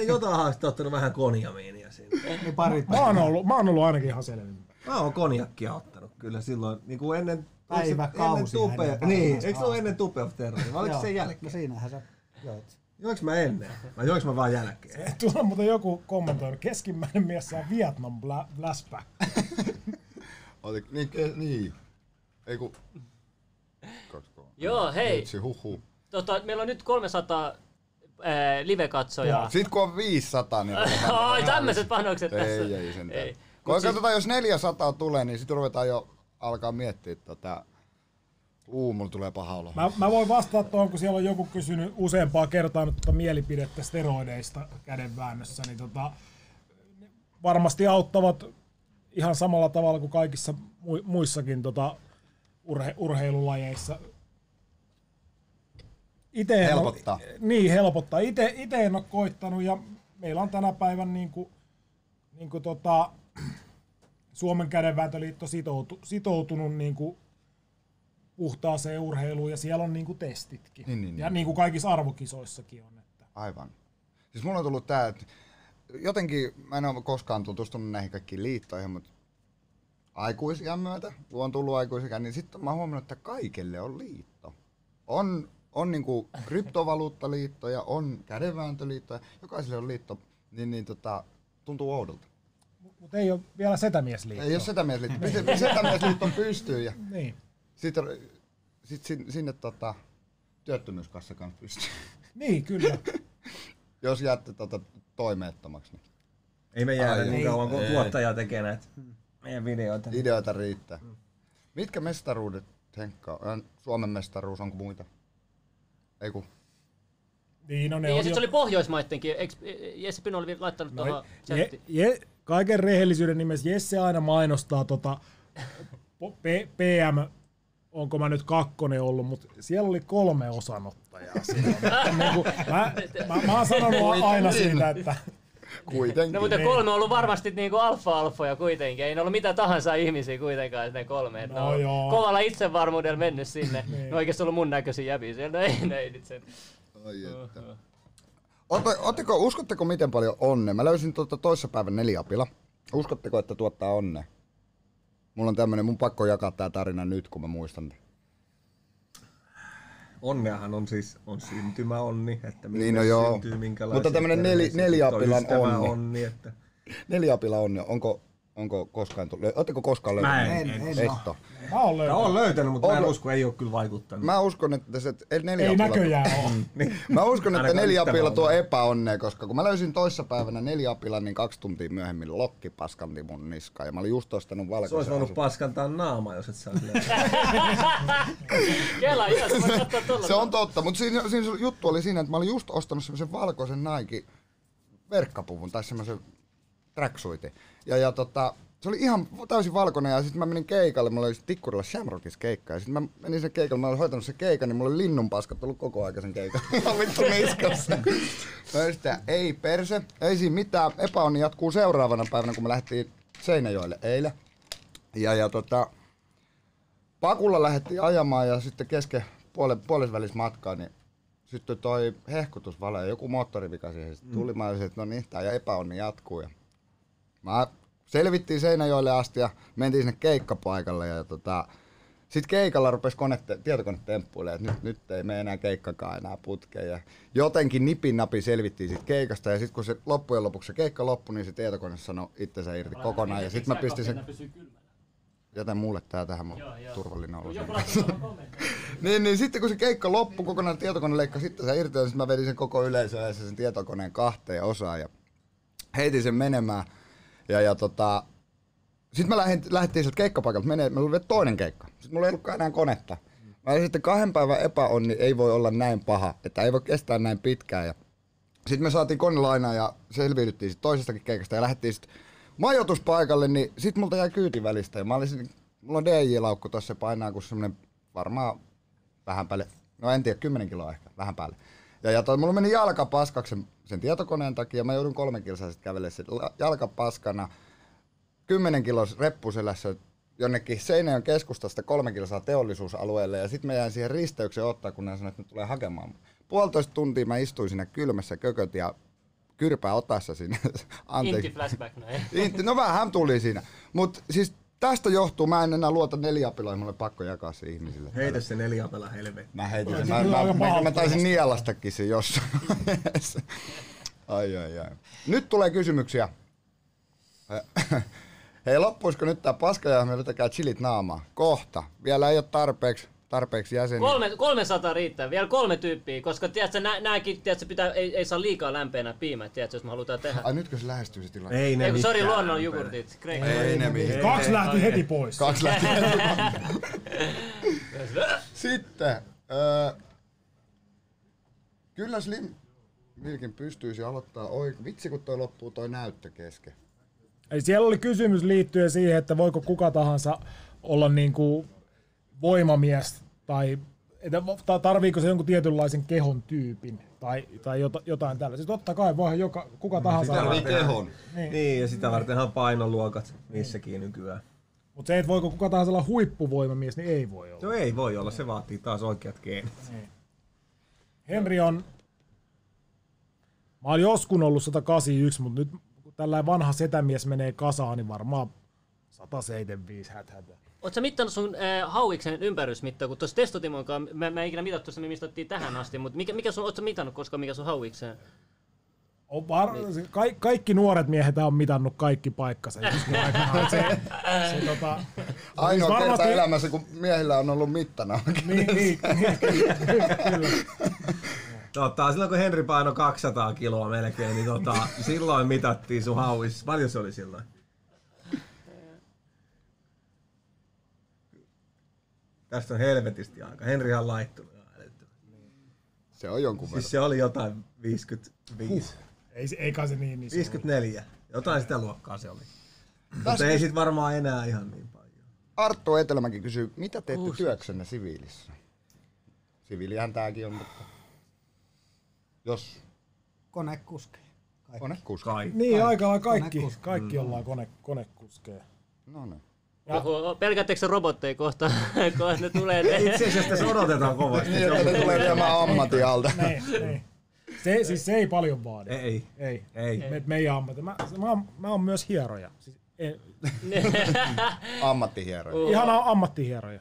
jotain haastaa ottanut vähän konjamiinia siinä. Mä oon ollut, ollut ainakin ihan selvin. Mä oon konjakkia ottanut kyllä silloin niin kuin ennen, päiväkausia. Niin, eikö se ole ennen Tube of Terror? Vai oliko se sen jälkeen? No siinähän sä joit. Joinko mä ennen? Vai joinko mä vaan jälkeen? Tuolla on muuten joku kommentoinut, keskimmäinen mies saa Vietnam flashback. niin, niin. Ei ku... Joo, hei. Vitsi, huhu. Tota, meillä on nyt kolmesataa ää, live-katsojaa. Sitten kun on viisisataa, niin... Ai, tämmöiset panokset ei, tässä. Ei, ei sentään. Ei. Katsotaan, jos neljäsataa tulee, niin sitten ruvetaan jo alkaa miettiä tätä. Uu, mulla tulee paha olo. Mä, mä voin vastata tuohon, kun siellä on joku kysynyt useampaa kertaa nyt tota mielipidettä steroideista kädenväännössä, niin tota, varmasti auttavat ihan samalla tavalla kuin kaikissa muissakin tota urhe, urheilulajeissa. Ite helpottaa. En ole, niin, helpottaa. Ite, ite en ole koittanut ja meillä on tänä päivän niin kuin, niin kuin tota, Suomen kädenvääntöliitto sitoutu, sitoutunut niin kuin puhtaaseen urheiluun ja siellä on niinku testitkin. Niin, niin, ja niin kuin kaikissa arvokisoissakin on. Että. Aivan. Siis mulla on tullut tää, että jotenkin mä en ole koskaan tutustunut näihin kaikkiin liittoihin, mutta aikuisiän myötä, kun on tullut aikuisiän, niin sitten mä oon huomannut, että kaikille on liitto. On, on niinku kryptovaluuttaliittoja, on kädenvääntöliittoja, jokaiselle on liitto, niin, niin tota, tuntuu oudolta. Mutta ei ole vielä Setämiesliitto. Ei ole Setämiesliitto. Setämiesliitto pystyy. Ja... Niin. Sitten sit sinne, sinne tota, työttömyyskassa kanssa pystyy. Niin, kyllä. Jos jäätte tota, toimeettomaksi. Niin. Ei me jäädä niin kauan, kun tuottaja tekee näitä meidän videoita. Ideoita riittää. Mm. Mitkä mestaruudet, Henkka? Suomen mestaruus, onko muita? Ei kun. Niin, no ne niin, ja sitten se oli Pohjoismaittenkin. Jesse Pino oli laittanut no, tuohon chattiin. Je, je, kaiken rehellisyyden nimessä Jesse aina mainostaa tota, P- PM. Onko mä nyt kakkonen ollut, mutta siellä oli kolme osanottajaa. Niin kuin, mä, mä, mä oon sanonut aina siitä, että... Kuitenkin. No mutta kolme on ollut varmasti niinku alfa-alfoja kuitenkin. Ei ne ollut mitä tahansa ihmisiä kuitenkaan ne kolme. No ne joo. Kovalla itsevarmuudella mennyt sinne. Niin. Ne oikeesti ollut mun näköisiä jäbiä siellä. No ei, ne ei nyt sen. Ai että. Ootteko, uskotteko miten paljon onnea? Mä löysin tuota toissapäivän neliapila. Uskotteko, että tuottaa onnea? Mulla on tämmönen, mun pakko jakaa tää tarina nyt, kun mä muistan tämän. Onneahan on siis on syntymäonni, että minkä niin no syntyy, minkälaisia... Mutta tämmönen neli, neliapilan onni. onni että... Neliapila onni, onko, onko koskaan tullut? Oletteko koskaan löytänyt? Mä en, en, en, en ole. Mä oon löytänyt, mä oon löytänyt mutta on... mä en usko, ei oo kyllä vaikuttanut. Mä uskon, että se neliapila... Ei näköjään oo. Mä uskon, että neliapila tuo epäonnea, koska kun mä löysin toissapäivänä neliapilan, niin kaksi tuntia myöhemmin lokki paskanti mun niskaan. Ja mä olin just ostanut valkoisen. Se olisi voinut paskantaa naamaa, jos et saa löytää. Se on totta, mutta siinä, siinä juttu oli siinä, että mä olin just ostanut semmoisen valkoisen Nike verkkapuvun tai semmoisen tracksuitin. Ja, ja tota, se oli ihan täysin valkoinen ja sitten mä menin keikalle, mulla oli Tikkurilla Shamrockissa keikka ja sitten mä menin sen keikalle, mä olin hoitanut sen keikan, niin mulla oli linnunpaskat ollut koko ajan sen keikan. Ihan vittu niskassa. Sitä, ei perse, ei siinä mitään, epäonni jatkuu seuraavana päivänä, kun me lähdettiin Seinäjoelle eilen. Ja, ja tota, pakulla lähdettiin ajamaan ja sitten kesken puolen, puolisvälis matkaa, niin sitten toi hehkutusvalo ja joku moottorivika siihen sitten tuli. Mm. Mä olisin, että no niin, tää epäonni jatkuu. Ja mä selvittiin Seinäjoelle asti ja mentiin sinne keikkapaikalle ja tota, Sitten keikalla rupesi kone, tietokone temppuilemaan, että nyt, nyt ei mene enää keikkakaan enää putkeen. Ja jotenkin nipin napin selvittiin siitä keikasta, ja sitten kun se loppujen lopuksi se keikka loppui, niin se tietokone sanoi itsensä irti kokonaan. Ja sitten mä pistin sen... Jätä mulle tää tähän, mun turvallinen olo. niin, niin sitten kun se keikka loppui, kokonaan tietokone leikkasi itsensä irti, ja sitten mä vedin sen koko yleisöä ja sen tietokoneen kahteen osaan ja heitin sen menemään. Ja, ja tota... Sitten mä lähdin, lähdettiin sieltä keikkapaikalta menee, mä luulin, että toinen keikka. Sitten mulla ei ollutkaan enää konetta. Mä olin sitten kahden päivän epäonni, ei voi olla näin paha, että ei voi kestää näin pitkään. Ja sitten me saatiin kone lainaa ja selviydyttiin sitten toisestakin keikasta ja lähdettiin sitten majoituspaikalle, niin sitten multa jäi kyyti välistä. Ja mä olin, mulla on D J-laukku tuossa, se painaa kuin semmonen varmaan vähän päälle, no en tiedä, kymmenen kiloa ehkä, vähän päälle. Ja, ja to, mulla meni jalka paskaksi sen, sen tietokoneen takia ja mä joudun kolme kilsaa sitten kävelemään sen jalkapaskana. kymmenen kilos reppuselässä jonnekin Seinäjoen keskustasta kolme kilsaa teollisuusalueelle ja sitten mä jäin siihen risteykseen odottaa, kun ne sanoi, että ne tulee hakemaan. Puolitoista tuntia mä istuin siinä kylmässä kököt ja kyrpää otassa siinä. Anteeksi. Inti flashback näin. Inti, no vähän tuli siinä. Mut siis tästä johtuu, mä en enää luota neliapiloihin, mulla on pakko jakaa se ihmisille. Heitä se neliapela helvetti. Mä heitin sen. Mä, mä, mä, mä taisin nielastakin se jossain. ai ai ai. Nyt tulee kysymyksiä. Hei, loppuisiko nyt tää paska ja me yritäkää chilit naamaa? Kohta. Vielä ei ole tarpeeksi, tarpeeksi jäseniä. Kolme, kolmesataa riittää. Vielä kolme tyyppiä, koska tiedätkö, nä, nääkin tiedätkö, pitää, ei, ei saa liikaa lämpeänä piimät, tiedätkö, jos me halutaan tehdä. Ai nytkö se lähestyy se tilanne? Ei ne ei, mitään. Sori, luonnon jogurtit. Ei, ei, ei ne mitään. Kaksi lähti heti pois. Kaksi lähti heti pois. Sitten. Äh, kyllä Slim Vilkin pystyisi aloittaa oikein. Vitsi, kun toi loppuu toi näyttö kesken. Eli siellä oli kysymys liittyen siihen, että voiko kuka tahansa olla niin kuin voimamies tai tarviiko se jonkun tietynlaisen kehon tyypin tai, tai jotain tällaista. Totta kai voihan joka, kuka tahansa. Sitä tarvii kehon. Niin. niin ja sitä vartenhan painoluokat niissäkin nykyään. Mutta se, että voiko kuka tahansa olla huippuvoimamies, niin ei voi olla. No ei voi olla, se vaatii taas oikeat geenit. Niin. Henri on, mä olen joskus ollut sata kahdeksankymmentäyksi, mutta nyt tällainen vanha setämies menee kasaan, niin varmaan sata seitsemänkymmentäviisi häthätä. Oletko sä mittanut sun äh, hauiksen ympärysmittaa, kun tuossa testotimonkaan, mä, mä en ikinä mitattu, me mistattiin tähän asti, mutta mikä, mikä sun, oletko sä mitannut koskaan, mikä sun hauiksen? On var... niin. Ka- kaikki nuoret miehet on mitannut kaikki paikkansa. tota, ainoa kerta varmasti... elämässä, kun miehillä on ollut mittana. niin, niin, niin, kyllä. Totta, silloin kun Henri painoi kaksisataa kiloa melkein, niin tota, silloin mitattiin sun hauis. Paljon se oli silloin? Tästä on helvetisti aika. Henrihan on laittunut. Se on jonkun verran. Siis se oli jotain viisikymmentäviisi. Huh. Ei, ei kai se niin iso. viisikymmentäneljä. Jotain sitä luokkaa se oli. Mutta ei sit varmaan enää ihan niin paljon. Arttu Etelämäki kysyy, mitä teette Uus. työksenne siviilissä? Siviilihän tääkin on, mutta... Jos konekuskeja. Kaikki. Konekuskeja. Kaikki. Niin, aikaan kaikki. Konekuskeja. Kaikki ollaan kone, konekuskeja. No niin. Pelkäättekö se robotteja kohta, kun ne tulee tehdä? Itse asiassa tässä odotetaan kovasti. niin, että ne tulee tämän ammatin alta. Niin, niin. Se, siis se ei paljon vaadi. Ei. Ei. ei. ei. Me, meidän ammatti. Mä, mä, mä oon myös hieroja. Siis, ammattihieroja. Ihanaa ammattihieroja.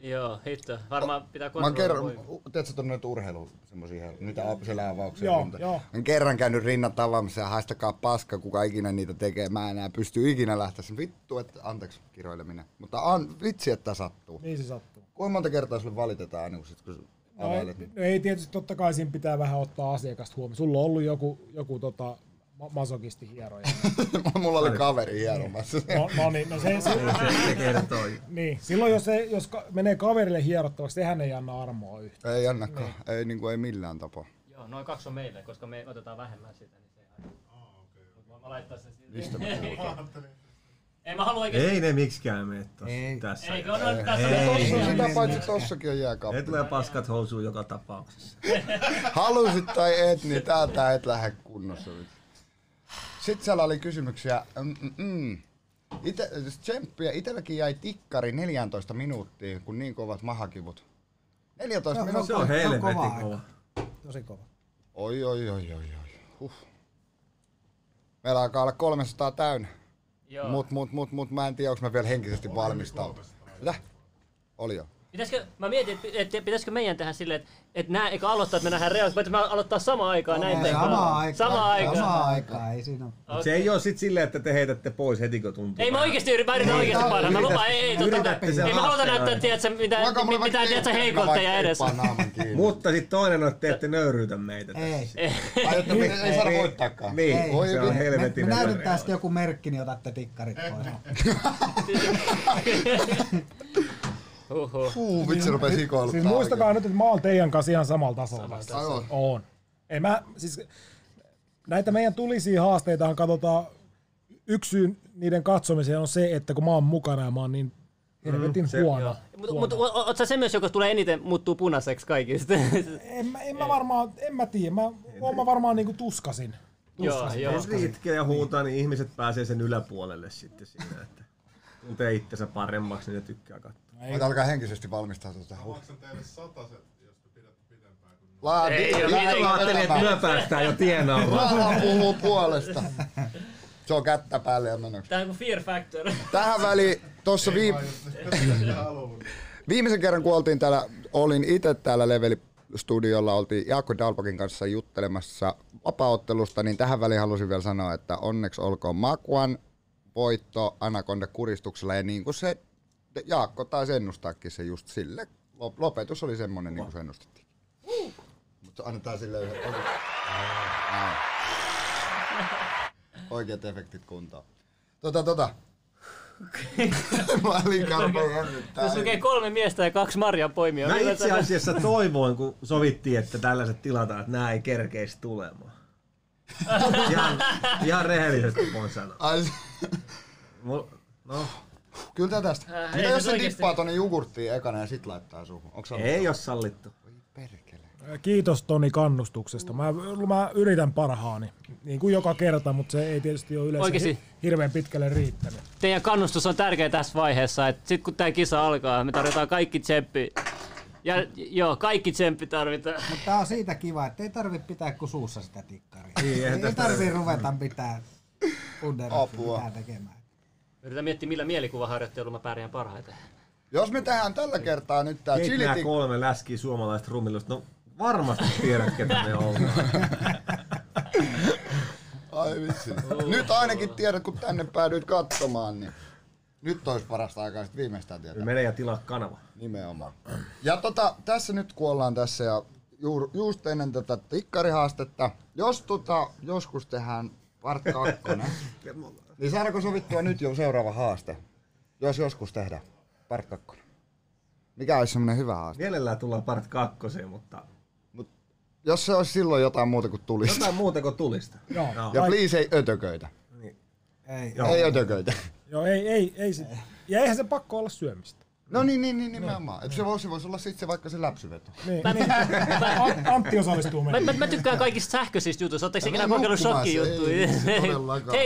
Joo, hitto. Varmaan pitää kontrolloida. Tiedätkö tuonne urheiluun, semmoisia niitä selavauksia? Joo, joo. Olen kerran käynyt rinnat avaamassa ja haistakaa paska, kuka ikinä niitä tekee. Mä enää pysty ikinä lähteä sen vittu, että anteeksi kiroileminen. Mutta an, vitsi, että sattuu. Niin se sattuu. Kuinka monta kertaa sulle valitetaan aina, kun sit kun availet? No, ei tietysti, totta kai siinä pitää vähän ottaa asiakasta huomioon. Sulla on ollut joku, joku tota... masokisti hieroja. Mulla oli kaveri hieromassa. No, no niin, no se, se, se kertoo. Niin, silloin jos, ei, jos ka- menee kaverille hierottavaksi, sehän ei anna armoa yhtään. Ei annakaan, niin. ei, niin kuin, ei millään tapaa. Joo, noin kaksi on meille, koska me otetaan vähemmän sitä. Niin se ei aina. Oh, okay. Mä, mä laittaa sen silti. Ei, mä haluan oikeesti. Ei ne miksikään mene tässä. Eikö ole ei, tässä? Ei, ei, ei, sitä paitsi tossakin on jääkaappi. Ne tulee paskat housuun joka tapauksessa. Halusit tai et, niin täältä et lähde kunnossa. Sitten siellä oli kysymyksiä. Ite, tsemppiä. Itelläkin jäi tikkari neljätoista minuuttia, kun niin kovat mahakivut. neljätoista no, minuuttia. Se on helvetin kova. kova. Tosi kova. Oi, oi, oi, oi, oi. Huh. Meillä alkaa olla kolmesataa täynnä. Mut, mut, mut, mut, mä en tiedä, onko mä vielä henkisesti valmistautunut. Mitä? Oli jo. Pitäisikö, mä mietin, että et, pitäisikö meidän tehdä silleen, että et nää eikä aloittaa, että me nähdään reaalisti, mutta mä aloittaa samaan aikaan. Näin ei, samaa aikaa. Samaa aikaa. Samaa aikaa, ei siinä ole. Okay. Se ei oo sit silleen, että te heitätte pois heti, kun tuntuu. Ei mä oikeesti yritän, mä yritän oikeesti parhaan. Mä lupaan, ei, ei, tota, ei mä haluta näyttää, tiedätkö, mitään tiedätkö heikolta ja edes. Mutta sit toinen on, että te ette nöyryytä meitä tässä. Ei. Ei saada voittaakaan. Niin, se on helvetinen. Mä näytän tästä joku merkki, niin otatte tikkarit pois. Oho. Huu, vitsi rupes hikoiluttaa. Siis muistakaa oikein. Nyt, että mä oon teidän kanssa ihan samalla tasolla. Samalla on. Ei mä, siis näitä meidän tulisia haasteitaan katsotaan. Yksi syy niiden katsomiseen on se, että kun mä oon mukana ja mä oon niin helvetin mm, huono. Mutta mut, oot sä se myös, joka tulee eniten muuttuu punaiseksi kaikista? En mä, en mä varmaan, en mä tiedä. Mä, oon mä varmaan niinku tuskasin. tuskasin. Joo, jos itkee ja huutaa, niin ihmiset pääsee sen yläpuolelle sitten siinä, että tuntee itsensä paremmaksi, niin ne tykkää katsoa. Voit alkaa henkisesti valmistautua tähän. Maksan teille sataset, jos te pidätte pidempään kuin... Mä ajattelin, että myö päästään jo tienaamaan. Raha puhuu puolesta. Se on kättä päälle ja menoksi. Tää on kuin Fear Factor. Tähän väliin, tossa viime... viimeisen kerran kun oltiin täällä, olin itse täällä Leveli-studiolla, oltiin Jaakko Dalbakin kanssa juttelemassa vapaaottelusta, niin tähän väliin halusin vielä sanoa, että onneksi olkoon Makuan voitto Anaconda kuristuksella ja niin kuin se... Jaakko taisi ennustaakin se just sille. Lopetus oli semmonen niin kuin se ennustettiin. Uh. Mutta annetaan sille yhden. Oikeat efektit kuntoon. Tota tota. Mä olin kalpaan jännittää. Tässä lukee kolme miestä ja kaksi marjan poimia. Mä itse asiassa toivoin, kun sovittiin, että tällaiset tilataan, että nää ei kerkeisi tulemaan. Ihan, ihan rehellisesti voin sanoa. No. Kyllä tää tästä. Mitä jos se dippaa tonne jogurttiin ekana ja sit laittaa suuhun? Ei oo sallittu. Oi perkele. Kiitos Toni kannustuksesta. Mä, mä yritän parhaani. Niin kuin joka kerta, mutta se ei tietysti ole yleensä hi- hirveän pitkälle riittänyt. Teidän kannustus on tärkeä tässä vaiheessa. Et sit kun tää kisa alkaa, me tarvitaan kaikki tsemppi. Ja joo, kaikki tsemppi tarvitaan. Mutta tää on siitä kiva, ettei tarvi pitää kuin suussa sitä tikkaria. Ei, ei tarvi ruveta pitää undera tekemään. Yritän miettiä, millä mielikuvaharjoittelulla mä pärjään parhaiten. Jos me tehdään tällä kertaa nyt tää chili... Keit kolme läskiä suomalaista rummilusta. No varmasti tiedät, ketä me ollaan. Ai vitsi. Nyt ainakin tiedät, kun tänne päädyit katsomaan, niin nyt olisi parasta aikaa sit viimeistään tietää. Mene ja tilaa kanava. Nimenomaan. Ja tota, tässä nyt kuollaan tässä ja juur, just ennen tätä tikkarihaastetta. Jos tota, joskus tehdään part kakkonen. Niin saadaanko sovittua nyt jo seuraava haaste, jos joskus tehdään part kakkonen? Mikä olisi semmoinen hyvä haaste? Mielellään tullaan part kakkoseen, mutta... Mut jos se olisi silloin jotain muuta kuin tulista. Jotain muuta kuin tulista. Joo. No. Ja please ei ötököitä. Niin. Ei, joo. ei ötököitä. Joo, ei, ei, ei sit. Ja eihän se pakko olla syömistä. No niin, niin, niin nimenomaan. No. Et se voisi vois olla sitten vaikka se läpsyveto. Niin. Antti osallistuu meille. Mä, mä, mä tykkään kaikista sähköisistä jutuista. Oletteko ikinä kokeillut shokkijuttuja?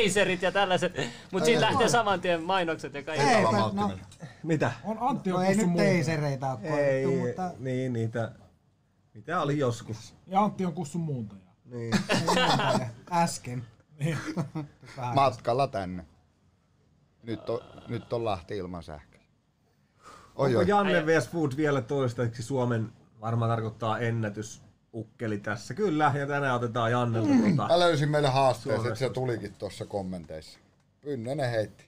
Taserit ja tällaiset. Mut siitä lähtee saman tien mainokset ja kaikki. Ei, no, mitä? On Antti no, on ei nyt tasereita ole koettu, mutta... Niin, niitä... Mitä oli joskus? Ja Antti on kussun muuntaja. Niin. Äsken. Matkalla tänne. Nyt on, nyt on Lahti ilman sähköä. Onko Janne V S Food vielä toistaiseksi Suomen, varmaan tarkoittaa ennätysukkeli tässä? Kyllä, ja tänään otetaan Jannelta. Mm. Mä löysin meille haasteeseen, että se tulikin tuossa kommenteissa. Pynnönen heitti.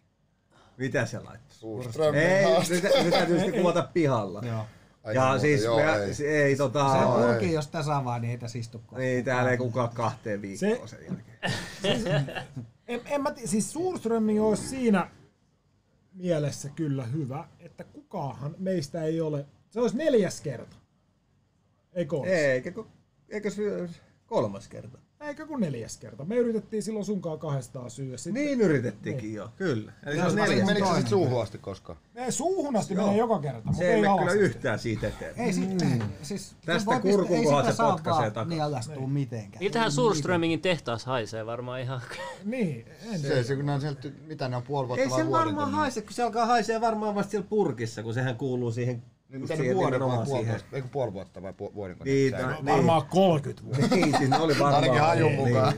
Mitä se laittoi? Suurströmmin haasteeseen. Ei, nyt täytyy sitten kuvata pihalla. Joo. Ja siis joo, me, ei. Ei, tota, se purki, jos tässä avaa, niin ei tässä istu. Ei, täällä ei kukaan kahteen viikkoon se, sen jälkeen. Siis, en, en mä, siis Suurströmmin olisi siinä mielessä kyllä hyvä, että kukaahan meistä ei ole. Se olisi neljäs kerta. Eikö olisi? Eikä, ku, eikö se kolmas kerta? Eikä kun neljäs kerta. Me yritettiin silloin sunkaan kahdestaan syödä. Sitten. Niin yritettiinkin jo, kyllä. Eli se olisi neljäs. Menikö se sitten suuhun asti koskaan? Ei, suuhun asti menee joka kerta. Se ei mene kyllä yhtään siitä eteen. Ei siitä. Mm. Siis, tästä kurkun kohdalla se potkaisee takaa. Niin alastuu mitenkään. Niin tähän Suurströmingin tehtaas haisee varmaan ihan. Niin. En se, se, kun ne on sieltä, mitä ne on puoli vuotta. Ei se varmaan haise, kun se alkaa haisee varmaan vasta siellä purkissa, kun sehän kuuluu siihen. Niin mitä ne vuoden vai puoli vuotta vai vuoden? Niin, varmaan kolmekymmentä vuotta. Niin, siinä oli varmaan. Ainakin hajun mukaan.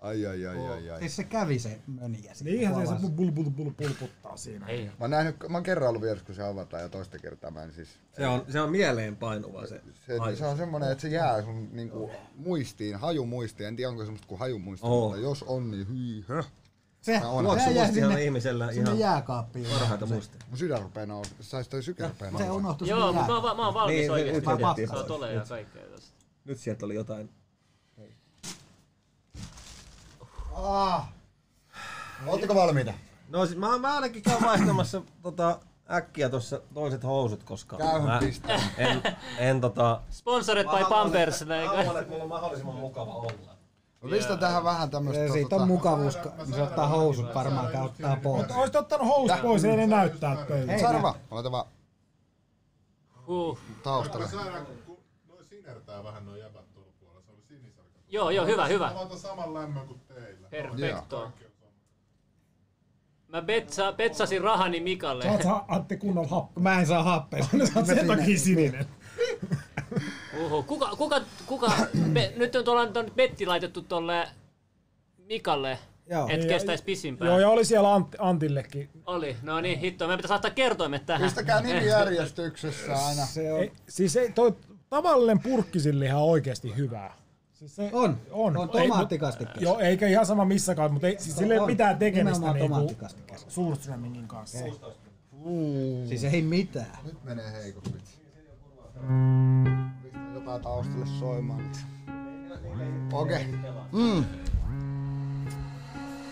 Ai ai ai oh. ai ai. Siis se kävi se möniä. Niinhän se bul bul bul pulputtaa siinä. Ei. Mä oon nähnyt, mä oon kerran ollut vieressä, kun se avataan ja toista kertaa mä en siis... Se on, se on mieleenpainuva se Se, se on semmonen, että se jää sun niinku muistiin, hajumuistiin. En tiedä onko semmoista kuin hajumuistiin, oh. mutta jos on, niin hyi hö. Se luoksumuistihan ihmisellä ihan... Sinne jääkaappiin. Parhaita muistia. Mun sydän rupee nousi. Sais toi syke rupee nousi. Se unohtui sinne jääkaappiin. Joo, mä oon valmis oikeesti. Saa tolee ja kaikkea tosta. Nyt sieltä oli jotain. Ah. Ootteko valmiita? No siis mä, mä ainakin käyn vaihtamassa tota, äkkiä tuossa toiset housut, koska mä pistää. en, en tota... Sponsored by Pampers. Mä haluan, että mulla on mahdollisimman mukava olla. No pistä tähän vähän tämmöstä... Siitä tota... on mukavuus, kun se ottaa housut varmaan käyttää pois. Oisit ottanut housut pois, ei ne näyttää teille. Sarva, oleta vaan. Huh. Taustalle. Noi sinertää vähän noi jäbät tuolla puolella, se oli sinisarka. Joo, joo, hyvä, hyvä. Mä otan saman lämmön kuin teillä. Perfekto. Mä betsa, betsasin rahani Mikalle. Sä oot Atte kunnon happea. Mä en saa happea, sä oot sen takia sininen. Oho, kuka, kuka, kuka, be, nyt on tuollainen betti laitettu tuolle Mikalle, joo, et kestäis pisimpään. Joo, ja oli siellä Ant, Antillekin. Oli, no niin, hitto, meidän pitäis laittaa kertoimet tähän. Pistäkää nimijärjestyksessä aina. Se on. Ei, siis ei, toi tavallinen purkkisille ihan oikeesti hyvää. Siis se on, on, on tomaattikastikkeessa. Joo, eikä ihan sama missäkaan, mutta ei, siis sille ei mitään tekemistä niinku suurströmmingin kanssa. Ei. Mm. Siis ei mitään. Nyt menee heikoksi. Mm. Pistän jotain taustalle soimaan. Okei. Okay. Mm.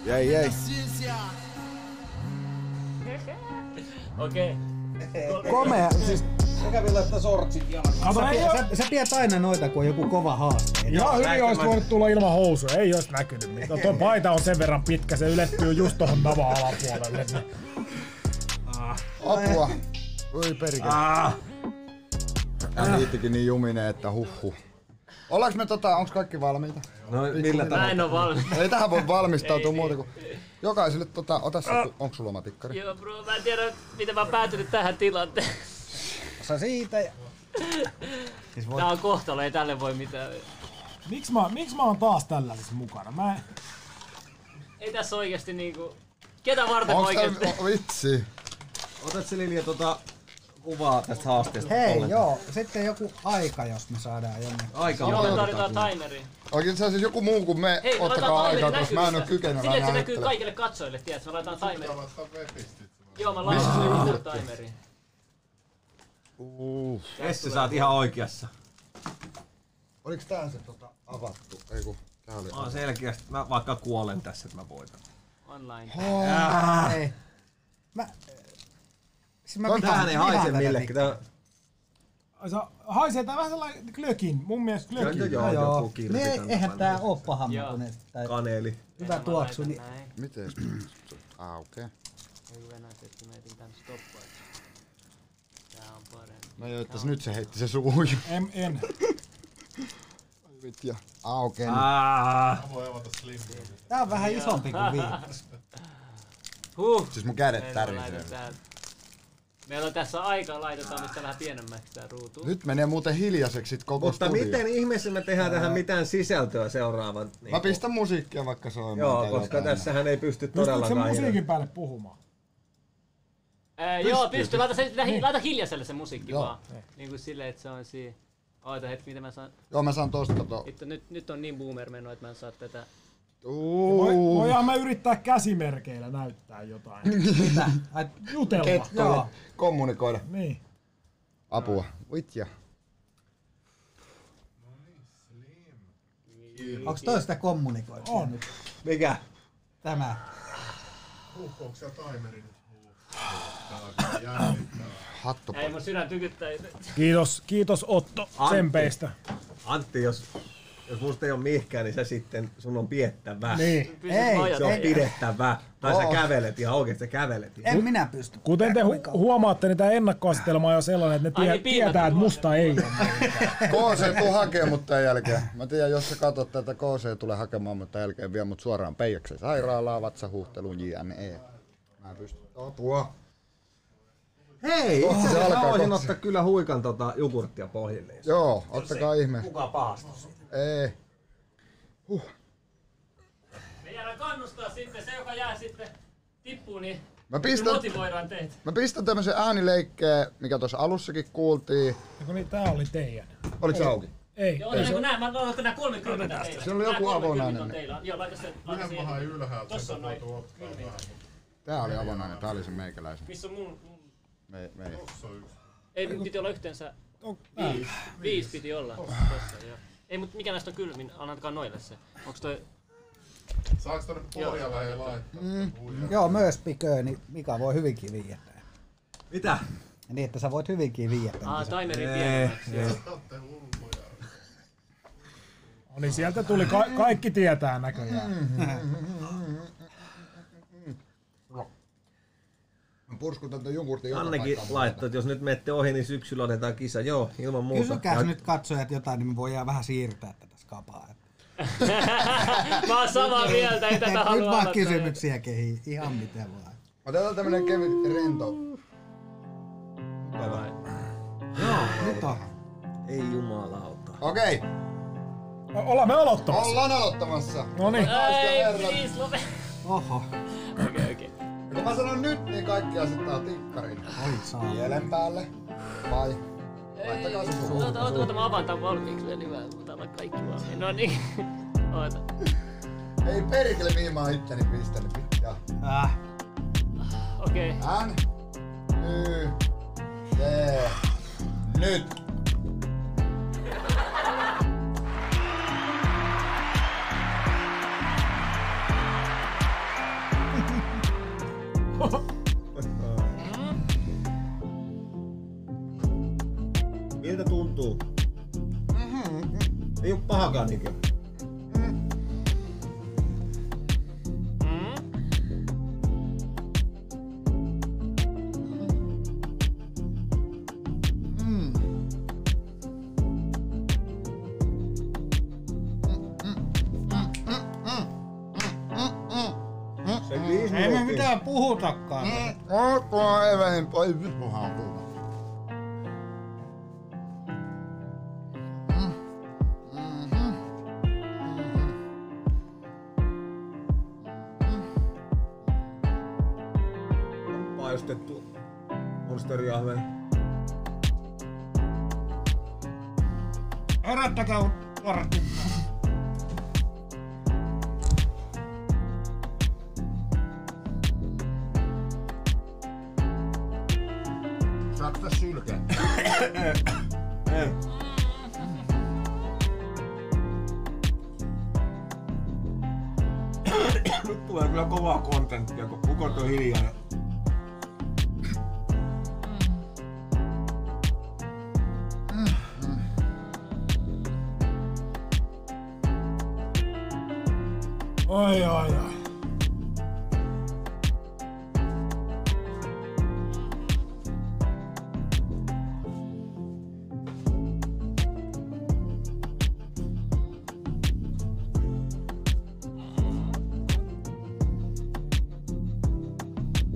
Jei, jei. Okei. Okay. Komea. Siis sekä vielä laittaa sortsit jalkaan. Sä, pie, sä, sä pidät aina noita, kun on joku kova haaste. Ihan hyvin ois voinut tulla ilman housuja, ei ois näkynyt mitään. Tuo paita on sen verran pitkä, se ylettyy just tohon tavan alapuolelle. Ah. Apua. Voi perkele. Ah. Tää liittikin niin juminen, että huhhuh. Ollaanko me tota, onks kaikki valmiita? No millä tavalla? Mä en oo valmiita. Ei tähän voi valmistautua muuta kuin... Jokaiselle tota, ota sä, onks sulla oma tikkari? Joo bro, mä en tiedä miten mä oon päätynyt tähän tilanteeseen. Osa siitä ja... Siis voit... Tää on kohtalo, ei tälle voi mitään. Miks mä, miks mä oon taas tällaisessa mukana? Mä en... Ei tässä oikeesti niinku... Ketä varten oikeesti? Onks tää vitsi? Otat se Lilja tota... Kuvaa tästä haasteesta. Hei, ollenkaan. Joo. Sitten joku aika, jos me saadaan jonnekin. Aika on. Joo, tarvitaan timeri. Oikein se on siis joku muu kuin me. Hei, ottakaa aikaa, koska mä en oo kykenevä näyttele. Silleen se näkyy kaikille katsojille, tiedät, me laitetaan timeri. Joo, mä laitan sen timeri. Uuu. Essi, sä oot ihan oikeassa. Oliks tää se tota avattu? Ei ku, tää oli. Mä oon selkeästi, mä vaikka kuolen tässä, että mä voitan. Online. Hei. Mä... Siis mä tähän ei haise millekään. Tää... Haisee tää vähän sellainen klökin, mun mielestä klökin. Joo, joo, joku kirsi kannattaa. Me eihän tää oo pahammutuneet. Kaneli. Hyvä tuoksu. Niin... Miten? Ah, okei. Okay. Ei venää, että mä etin tän stoppaa. Tää on parempi. No joo, että nyt se heitti se suuhun. En, en. Ai vitja. Ah, okei. Okay, ah. Mä voin avata slim. Tää on vähän isompi kuin viimeksi. Huh. Siis mun kädet tärisee. Meillä on tässä aikaa, laitetaan nyt vähän pienemmäksi tää ruutu. Nyt menee muuten hiljaiseksi koko mutta studio. Mutta miten ihmeessä me tehdään tähän mitään sisältöä seuraavan? Niin mä pistän musiikkia vaikka soimaan. Joo, koska tässähän ei pysty todellakaan... Pystytkö sen musiikin päälle puhumaan? Ää, pystyy, joo, pystyy. Laita, se, niin. laita hiljaiselle se musiikki joo. vaan. Niin, niin kuin silleen, että se on siinä... Oota hetki, miten mä saan... Joo, mä saan tosta to... Hitto, nyt, nyt on niin boomer meno, että mä en saa tätä... Voidaan mä yrittää käsimerkeillä näyttää jotain. Mitä? Jutella. Kettolle. Kommunikoida. Niin. Apua. Vitja. Onks toi sitä kommunikoida? On. Mikä? Tämä. Huhko, onks siellä timeri nyt? Hattu. Ei mun sydän tykyttää. Kiitos, kiitos Otto tsempeistä. Antti, jos... Jos musta ei oo mihkään, niin sä sitten sun on piettävä. Niin. Ei, se on ei. pidettävä. Tai oh. sä kävelet ihan oikeesti, sä kävelet. En minä pysty. Kuten te hu- huomaatte, niin tää ennakkoasetelma on jo sellainen, että ne tie- Ai, tietää, että musta ei oo. K C tuu hakee mut tän jälkeen. Mä tiedän, jos sä katot tätä K C tulee hakemaan mut tän jälkeen, vie mut suoraan Peijakseen sairaalaa, vatsahuhteluun, jne. Mä pystyn. Apua. Hei, oh, itse asiassa mä voisin ottaa kyllä huikan tota jogurttia pohjille. Joo, ottakaa ihmeessä. Kuka pahastus? Ei. Huh. kannustaa sitten, se joka jää sitten tippuu, niin mä pistän, motivoidaan teitä. Mä pistän tämmösen äänileikkeen, mikä tuossa alussakin kuultiin. Ja niin, tää oli teidän. Oliko se auki? Ei. Joo, oliko nää, mä oliko nää kolmekymmentä teillä? Se oli joku avonainen. Joo, laita se. Yhden mahan ylhäältä. Tossa on noin. Tää oli avonainen, tää oli se meikäläisen. Missä on mun? Mei, mei. Ei, piti olla yhteensä viisi. Viisi piti olla. Tossa, joo. Ei, mut mikä näistä on kylmin? Annatkaa noille se. Onks toi... Saaks tonne pohjaa vähän laittaa? Mm. Joo, myös piköön, niin Mika voi hyvinkin viiättää. Mitä? Niin, että sä voit hyvinkin viiättää. Aa, timerin pienemmäksi. Oli sieltä tuli, ka kaikki tietää näköjään. Purskutan tuon jogurtin joka paikkaan. Annekin laittoi, että jos nyt menette ohi, niin syksyllä otetaan kisa. Joo, ilman muuta. Kysykääs nyt katsojat jotain, niin me voidaan vähän siirtää tätä skapaa. Mä oon samaa mieltä, ei tätä haluaa. Nyt vaan kysymyksiä kehiin, ihan miten vaan. Otetaan tämmönen kevyt rento. Mukavaa. Joo, nyt on. Ei jumalauta. Okei. Ollaan me aloittamassa. Ollaan aloittamassa. Noniin. Ei, please, lope. Oho. Okei, okei. Kun mä sanon nyt, niin kaikki asettaa tikkarin. Ai saa. Mielen päälle. Vai? Laittakaa se suuhun. Oota, oota, oota, mä avaan tän valmiiksi vielä hyvää. Mutta olla kaikki valmiin. Noniin. Oota. Ei perkele, mihin mä oon itteni pistänyt. Ja. Äh. Okei. Okay. N. Y. T. Nyt. Miltä tuntuu? Mm-hmm. Ei oo pahakaan niinkö? Mm. Mm. Se viis ei me mitään puhutakaan. Olkoon eväin pois puhaan puhutaan. Herättäkää varttua. Saattaa sylkeä. Ei. Nyt tulee kyllä kovaa kontenttia, kun ukot on hiljaa. Ai ai ai.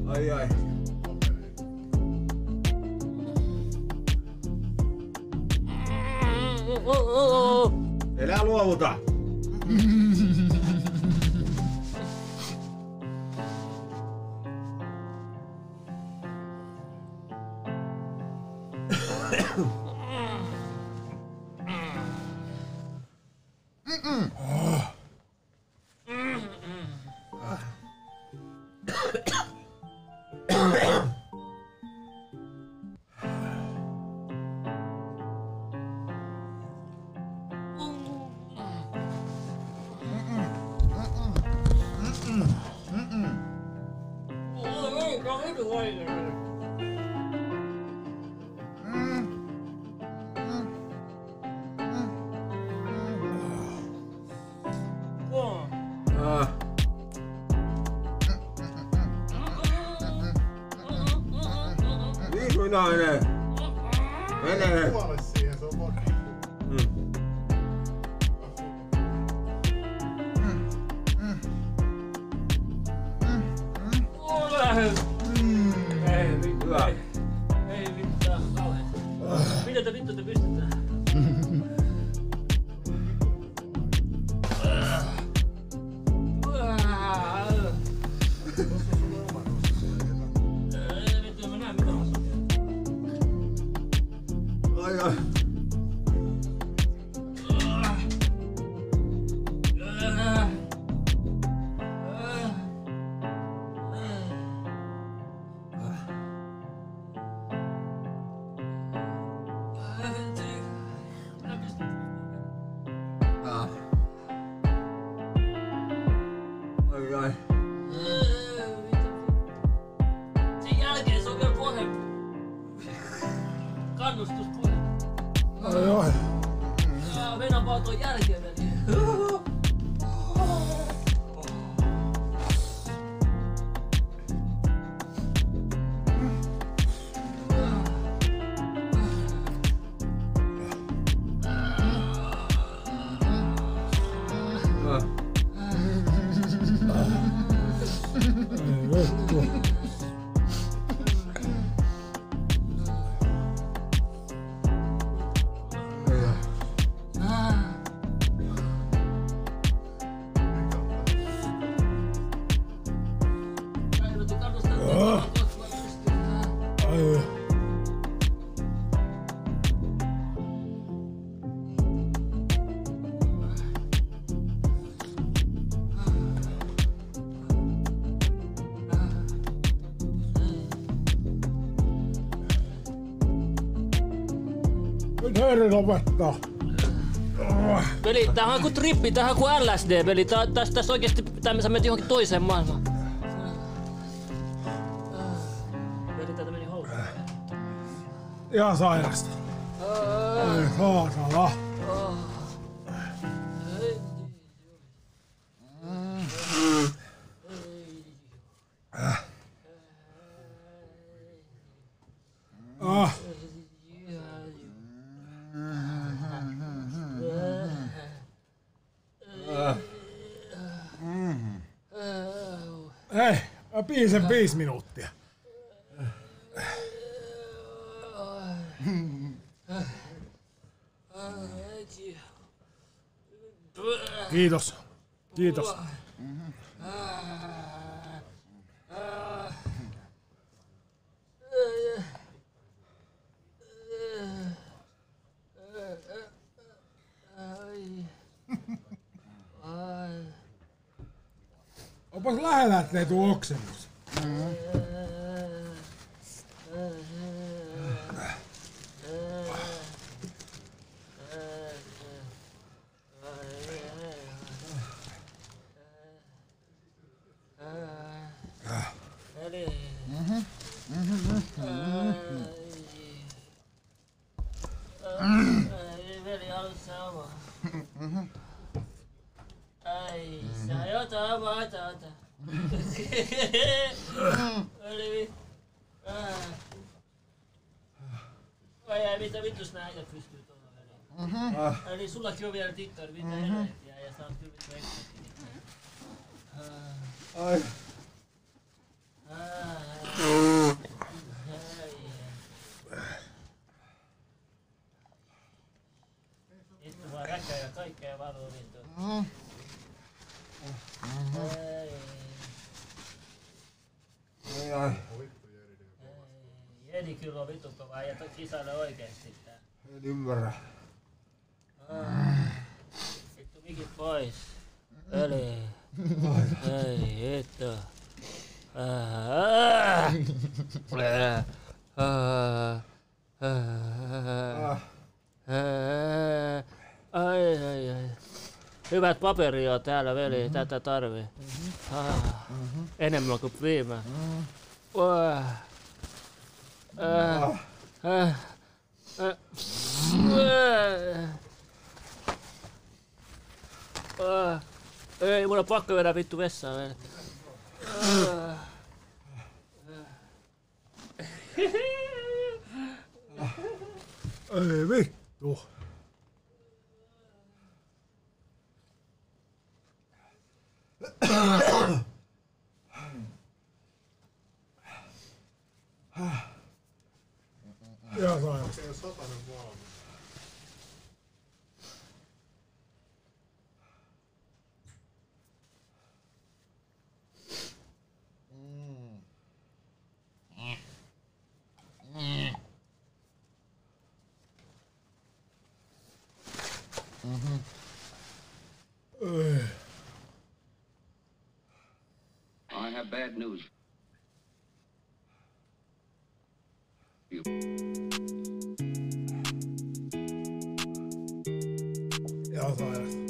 Ai ai. Elä luovuta. Aaaaah! kannustuspuhe. No joo. Ja mennään vaan tuon jälkeen. Lopettaa. Peli, tämähän on kuin trippi, tämähän on kuin L S D-peli. Tää, tässä, tässä oikeesti sä menet johonkin toiseen maailmaan. Peli, täältä meni housuun. Ihan sairasta. Saatana. Viisen viisi minuuttia. Kiitos. Kiitos. Onpas lähellä, ettei tuu oksennus. Eli sullakin on vielä tikkari, mitä helvettiä, ja sä oot kyllä vekkäkin. Istu vaan räkää ja kaikkea valuu niin tuolla. Jedi kyllä on vittu kovaa, ja kisaile oikeesti tää. En ymmärrä. Vittu mikit pois. Eli. Ei hitto. Ai ai ai. Hyvät paperia täällä veli, tätä tarvii. Enemmän kuin viime. Uh, ei, mun on pakko vedä vittu vessaan vielä. Uh, uh. Ei vittu. Jaa, saa. Okei, satanen valmis. I have bad news. You. Ja, sairasta.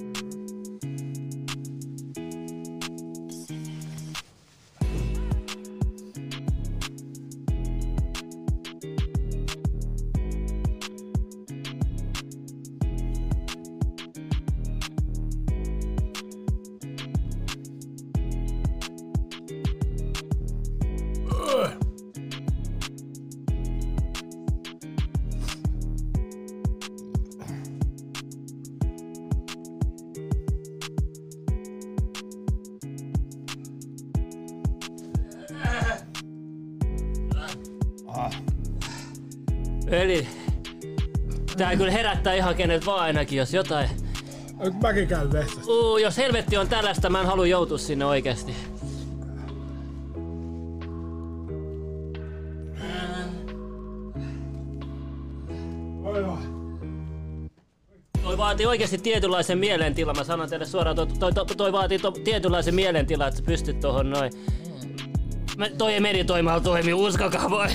Aha. Eli tää kyllä herättää ihan kenet vaan ainakin, jos jotain... Mäkin käyn vehtästä. Uu, jos helvetti on tällaista, mä en halua joutua sinne oikeesti. Toi vaatii oikeesti tietynlaisen mielentilan, mä sanon teille suoraan, toi, toi, toi, toi vaatii to, tietynlaisen mielentilan, että sä pystyt tohon noin. Mä, toi ei meditoimalla toimi, uskokaa pois.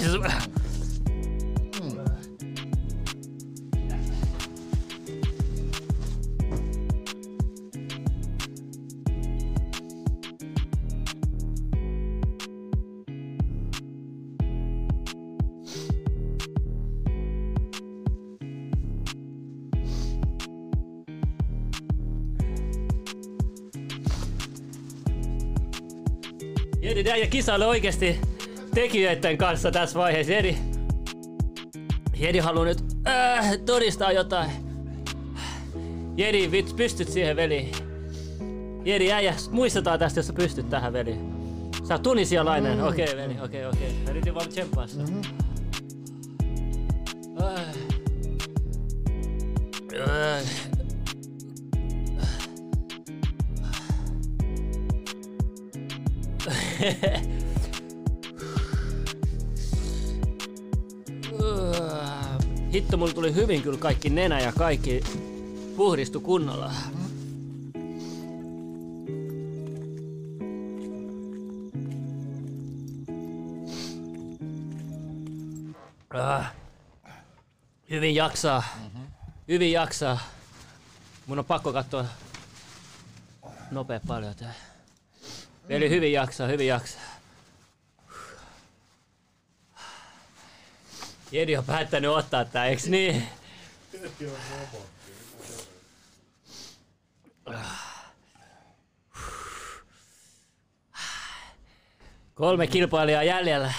Ja kisaile oikeesti tekijöiden kanssa tässä vaiheessa. Jedi, Jedi haluu nyt äh, todistaa jotain. Jedi, vits, pystyt siihen veliin. Jedi, äijä, muistetaan tästä, jos sä pystyt tähän veliin. Sä oot tunisialainen. Okei, okay, veli, okei, okay, okei. Okay. Mä nyt vaan tsemppaa sitä. Äh. Äh. Hitto, mulla tuli hyvin kyllä kaikki nenä ja kaikki puhdistui kunnolla. Ah, hyvin jaksaa. Hyvin jaksaa. Mun on pakko katsoa nopea paljon tää. Eli hyvin jaksaa, hyvin jaksaa. Jedi on päättänyt ottaa tää, eiks niin? Kolme kilpailijaa jäljellä.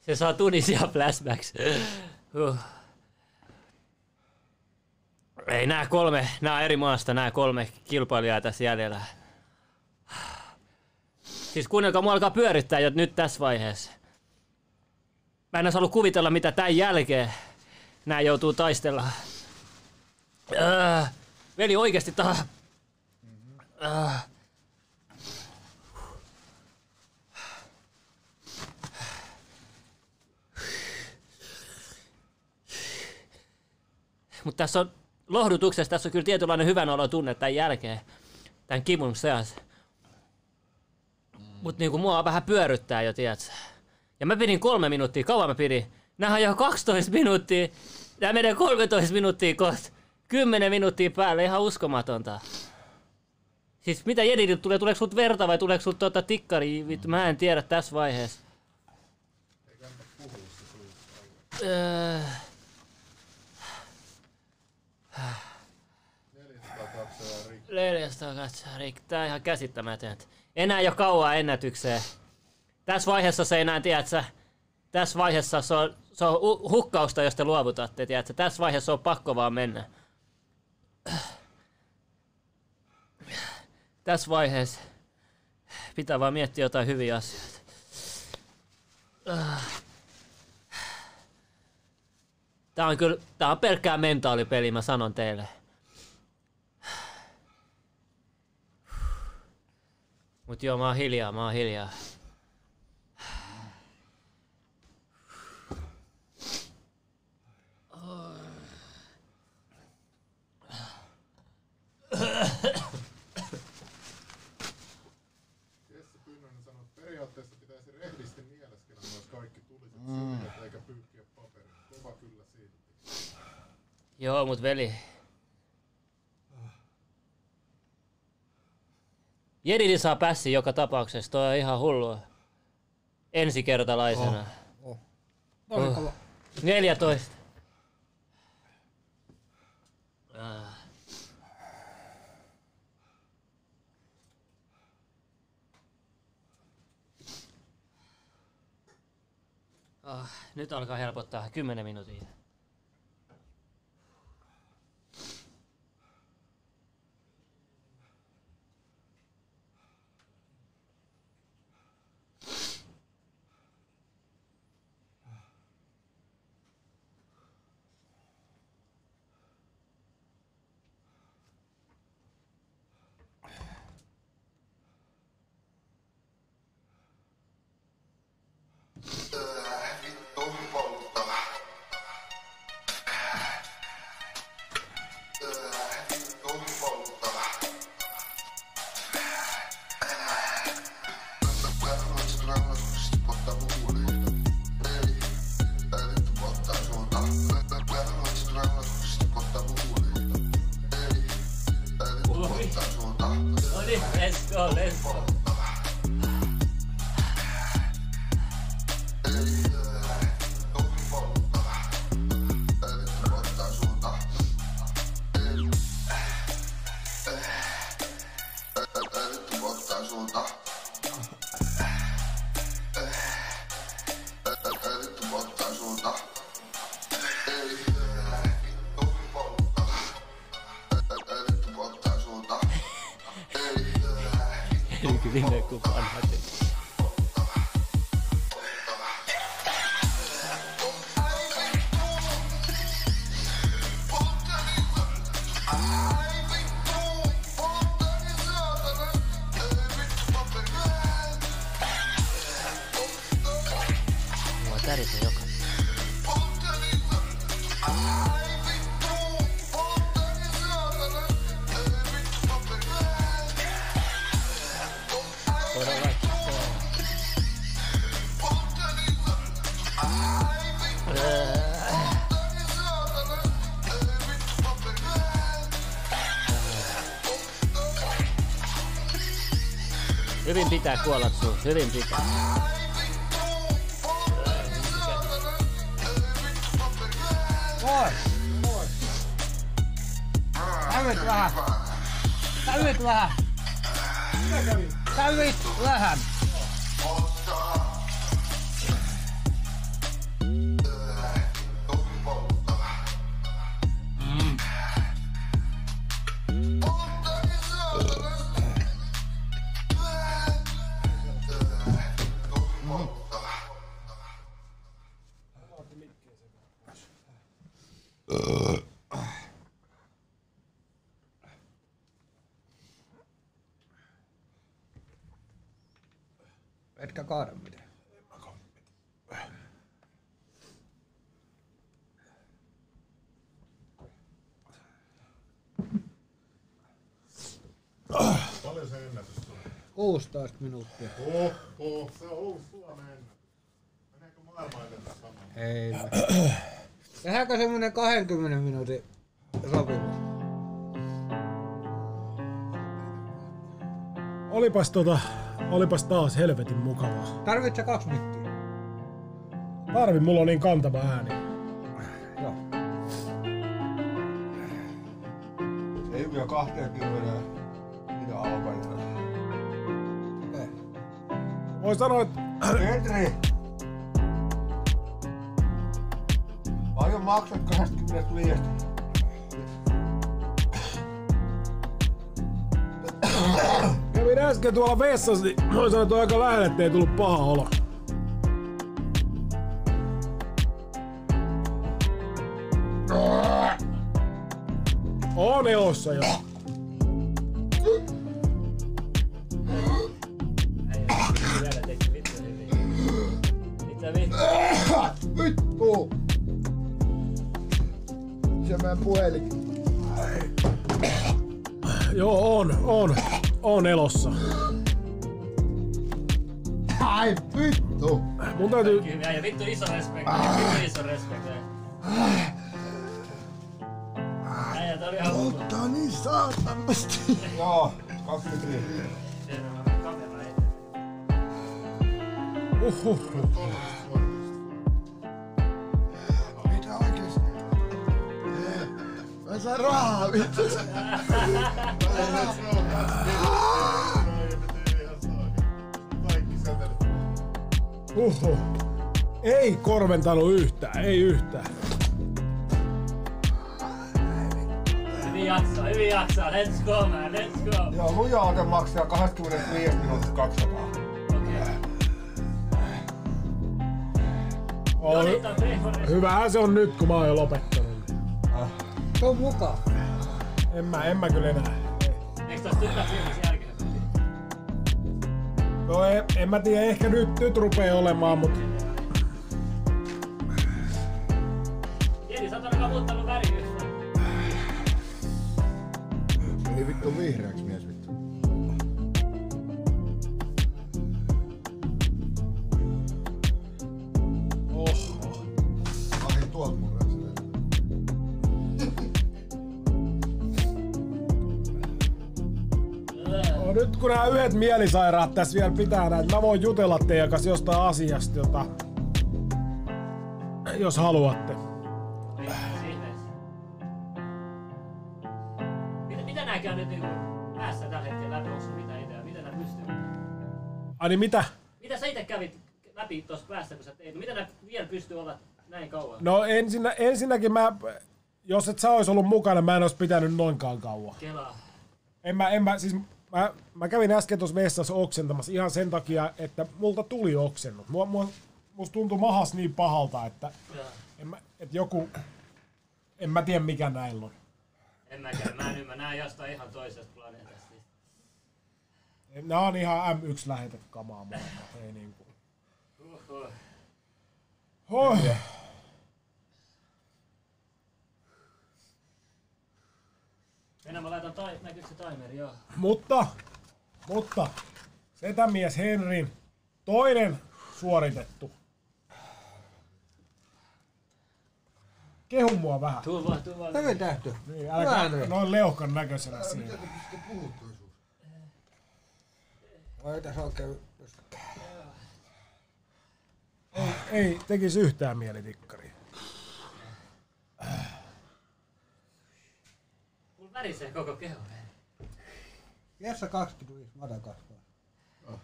Se saa tunisia flashbacks. Huh. Ei nää kolme, nää on eri maasta, nää kolme kilpailijaa tässä jäljellä. Siis kuunnelkaa, mua alkaa pyörittää jo nyt tässä vaiheessa. Mä en ois haluu kuvitella, mitä tän jälkeen nää joutuu taistella. Öö, veli oikeesti tää... Öö. Mut tässä on... Lohdutuksessa tässä on kyllä tietynlainen hyvän olon tunne tämän jälkeen, tämän kivun seassa. Mut niinku mua vähän pyörryttää jo, tiedätkö? Ja mä pidin kolme minuuttia, kauan mä pidin. Nää on jo kaksitoista minuuttia, nää menee kolmetoista minuuttia kohta. kymmenen minuuttia päälle, ihan uskomatonta. Siis mitä Jedille tulee, tuleeko sut verta vai tuleeko sut tuota tikkari? Vittu, mä en tiedä tässä vaiheessa. Öö... neljäsataa katsoa rikki. Tää on ihan käsittämätöntä. Enää jo kauan ennätykseen. Tässä vaiheessa se ei enää, tiedätkö, tässä vaiheessa se on, se on hukkausta, jos te luovutatte, tiedätkö. Tässä vaiheessa on pakko vaan mennä. Tässä vaiheessa pitää vaan miettiä jotain hyviä asioita. Tää on kyllä, tää on pelkkää mentaalipeli, mä sanon teille. Mut joo, mä oon hiljaa, mä oon hiljaa. Jesse Pynnönen sanoi, että periaatteessa pitäisi rehdisti mieleskellä myös kaikki tuliset syyt, eikä pyykkiä paperia. Kova kyllä siitä. Joo, mut veli. Jedini saa pässi joka tapauksessa, toi on ihan hullua. Ensikertalaisena. Oh, oh. Oh. Oh. neljätoista. Ah. Ah, nyt alkaa helpottaa, kymmenen minuuttia. Vittu polttava. Vittu polttava. Katsotaan rangaistukset pottaa huuliin. Eli tää vittu pottaa suuntaan. Katsotaan rangaistukset pottaa huuliin. Eli tää vittu pottaa suuntaan. Noniin, let's go, let's go. Hyvin pitää kuolla sun, hyvin pitää. Pois, pois. Täyt vähän. Täyt vähän. Täyt vähän. Etkä kaada mitään. En mä kaada mitään. Paljon se ennätys tulee? kuusitoista minuuttia. Oh, oh. Se on uusi Suomen ennätys. Meneekö maailman ennätys samaan? Ei. Tehdäänkö semmonen kaksikymmentä minuutin sopimus? Olipas tota... Olipas taas helvetin mukavaa. Tarvitset kaksi mikkiä? Tarvi, mulla on niin kantava ääni. Joo. Ei vielä kaksikymmentä mitä alkaen. Eh. Voi sanoa, että... Petri! Paljon maksat kaksikymmentäviisi. Minä äsken tuolla vessassa, niin noin sanoin, että on aika lähellä, ettei tullut paha olo. On elossa jo. Vittu! Se mä puhelin. Joo, on, on. On elossa. Ai vittu! Mun täytyy... Ja vittu iso respekti, vittu iso respekti. Äijä, tää oli ihan hullu. Polttaa niin saatanasti. Joo, kaksikymmentä. Siinä on kamera eteen. Uhuh. Mitä oikeesti? Mä saan rahaa vittu. Uhu. Ei korventanut yhtään, ei yhtään. Hyvin jaksaa, hyvin jaksaa. Let's go man, let's go. Joo, lujaa ote maksaa kaksikymmentäviisi minuuttia kaksisataa. Okei. Okay. Oh, hyvähän se on nyt, kun mä oon jo lopettanut. Tuu mukaan. En mä, en mä kyllä enää. Eiks tos tyttää pienissä jälkeen? No en, en mä tiedä, ehkä nyt, nyt rupee olemaan, mut... muuttanut väritystä. Ei vittu vihreäks mies vittu. Oho. Ai tuolta mun räsleitä. No, nyt kun nää yhdet mielisairaat tässä vielä pitää näitä, mä voin jutella teidän kanssa jostain asiasta, jota... jos haluatte. Mitä nääkin on nyt niinku päässä tällä hetkellä läpi? Onks mitä ideaa? Mitä nää pystyy? Ai niin mitä? Mitä sä ite kävit läpi tossa päässä, kun sä teit? Mitä nää vielä pystyy olla näin kauan? No ensinnä, ensinnäkin mä... Jos et sä ois ollu mukana, mä en ois pitänyt noinkaan kauan. Kelaa. En mä, en mä, siis mä, mä kävin äsken tossa messassa oksentamassa ihan sen takia, että multa tuli oksennut. Mua, mua, musta tuntui mahas niin pahalta, että en mä, et joku, en mä tiedä mikä näillä on. En mäkään, mä en ymmärrä. Nää jostain ihan toisesta planeetasta. Nää on ihan M yksi-lähetekamaa maailmaa, ei niinku. Uhuh. Hoi. Mennään mä laitan, ta- näkyykö se timeri, joo. Mutta, mutta, setämies Henrin toinen suoritettu. Kehu mua vähän. Tuu vaan, tuu vaan. Hyvin tähty. Niin, älkää noin leuhkan näköisenä siinä. Mitä kun sitten puhuttuisuus? Vai mitä sä oot käynyt? Ei tekis yhtään mieli tikkaria. Mulla värisee koko keho. Jessa kaksikymmentäviisi, mä otan kasvaa.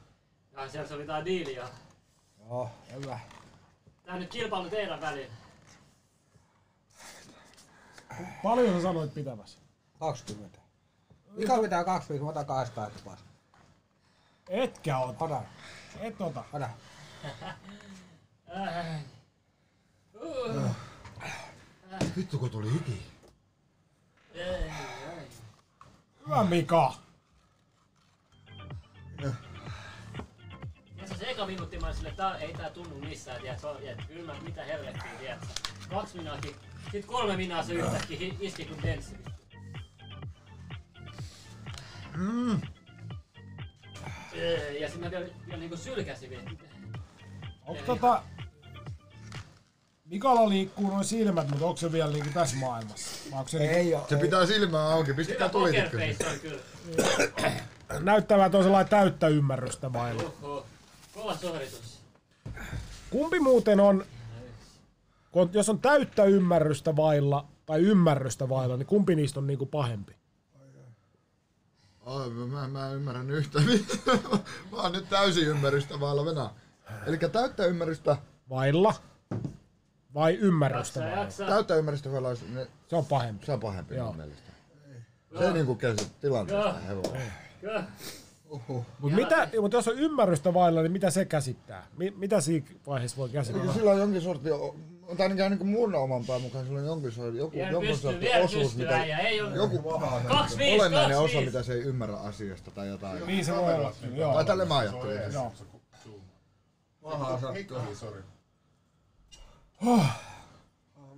Ai siellä sovitaan diiliä. Joo, hyvä. Tää on nyt kilpailu teidän väliin. Paljon sä sanoit pitävässä? kaksikymmentä. Mikä pitää kaksikymmentä, mä otan kahdestaan etupaa. Etkä ota. Ota. Et ota. Ota. Vittu kun tuli hiki. Hyvä Mika. Se eka minuutti mä sille, tää ei tää tunnu missään, tiiä, se on, tiiä, kyllä mä mitä helvettiä, tiiä, kaks minaakin, sit kolme minaa se yhtäkkiä iski kun tenssi. Mm. Ja sit mä vielä, vielä niinku sylkäsin vielä. Onks tota... Mikalla liikkuu noin silmät, mut onks se vielä niinku tässä maailmassa? Vai onks se ei niinku... oo. Se pitää silmää auki, pistetään tulitikkö. Näyttävää toisenlailla täyttä ymmärrystä vailla. Kova suoritus. Kumpi muuten on, kun jos on täyttä ymmärrystä vailla tai ymmärrystä vailla, niin kumpi niistä on niinku pahempi? Ai, mä, mä en ymmärrän yhtään. Mä oon nyt täysin ymmärrystä vailla venää. Elikkä täyttä ymmärrystä vailla vai ymmärrystä jaksa, vailla? Jaksa. Täyttä ymmärrystä vailla olisi, ne... se on pahempi. Se on pahempi mun mielestä. Se ei niinku käsi tilanteesta hevoa. Oho. Mut mitä, mut jos on ymmärrystä vailla, niin mitä se käsittää? Mi, mitä siinä vaiheessa voi käsittää? Sillä on jonkin sortin, on ainakin niin mun oman pään mukaan, sillä on jonkin sortin, joku, joku sortin osuus, mitä, joku olennainen osa, mitä se ei ymmärrä asiasta tai jotain. Niin se voi olla. Tai tälle mä ajattelin. Mahaa sattuu.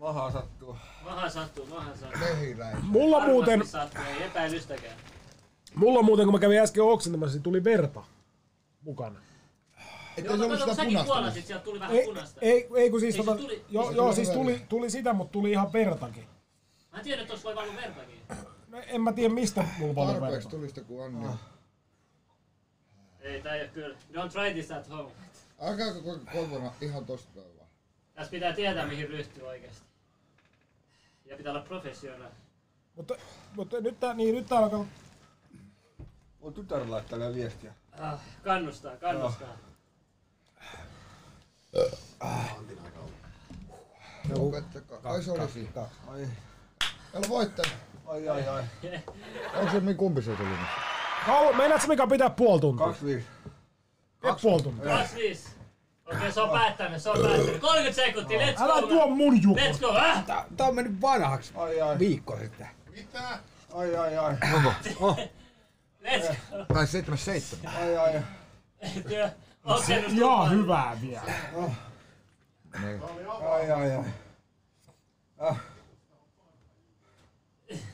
Mahaa sattuu. Mahaa sattuu, mahaa sattuu. Mehiläinen. Mulla muuten... Ei epäilystäkään. Mulla muuten, kun mä kävin äsken oksentamassa, niin tuli verta mukana. Että se ollut sitä punasta. Sieltä tuli vähän punasta. Ei, ei kun siis, ei, tota, tuli, jo, joo, siis tuli, tuli sitä, mutta tuli ihan vertakin. Mä en tiedä, että olisi voi valua vertakin. No, en mä tiedä, mistä mulla valuu verta. Tarpeeksi tuli sitä, kun Anni. Ah. Ei, tää ei ole kyllä. Don't try this at home. Alkaako kolmona ihan tosta vaan? Tässä pitää tietää, mihin ryhtyy oikeesti. Ja pitää olla professionaali. Mutta, mutta nyt tää, niin, nyt tää alkaa... Mun tytär laittaa viestiä. Ah, kannustaa, kannustaa. Antin aika on. Joku kattakaa. Ai se oli siitä. Ai. Meillä voittanut. Ai ai ai. Onko se kumpi se tuli? Kauan, meinaatko Mika pitää puoli tuntia? kaksikymmentäviisi. Kaksi puoli tuntia. kaksikymmentäviisi. Okei, se on päättänyt, se on päättänyt. kolmekymmentä sekuntia, let's go. Älä tuo mun juku. Let's go, äh? Tää on mennyt vanhaksi viikko sitten. Mitä? Ai ai ai. Let's go! Tai seitsemän seitsemän. Ai ai. Työ, oksennus tupaan. Jaa, hyvää vielä. Ai ai ai.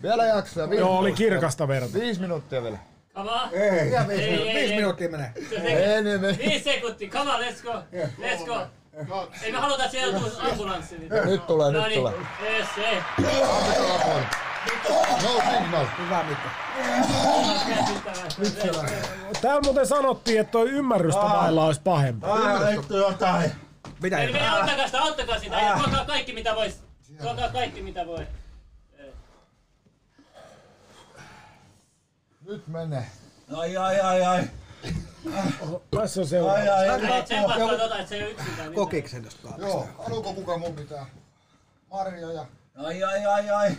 Vielä jaksoa. Viisi joo, oli kirkasta verta. Viisi minuuttia vielä. Kava? Ei. Viisi minuuttia, viisi minuuttia menee. Ei, viisi sekuntia. Kava, let's go. Yeah. Let's go. No, ei me haluta siellä ambulanssi. Nyt tulee, no, nyt niin. Tulee. Yes, ei. No signal. Hyvä Mikko. Täällä muuten sanottiin, että toi ymmärrystä vailla olisi pahempi. Aah, vittu jotain. Mitä ei? Mene, ottakaa sitä, ottakaa sitä. Ja tuokaa kaikki mitä voi. Tuokaa kaikki mitä voi. Nyt menee. Ai ai ai ai. Tässä on seuraava. Sen vastaan tota, et se ei oo yksikään. Kokiksen tosta kaapista. Joo, haluuko kuka mun pitää? Marjoja. Ai ai ai ai.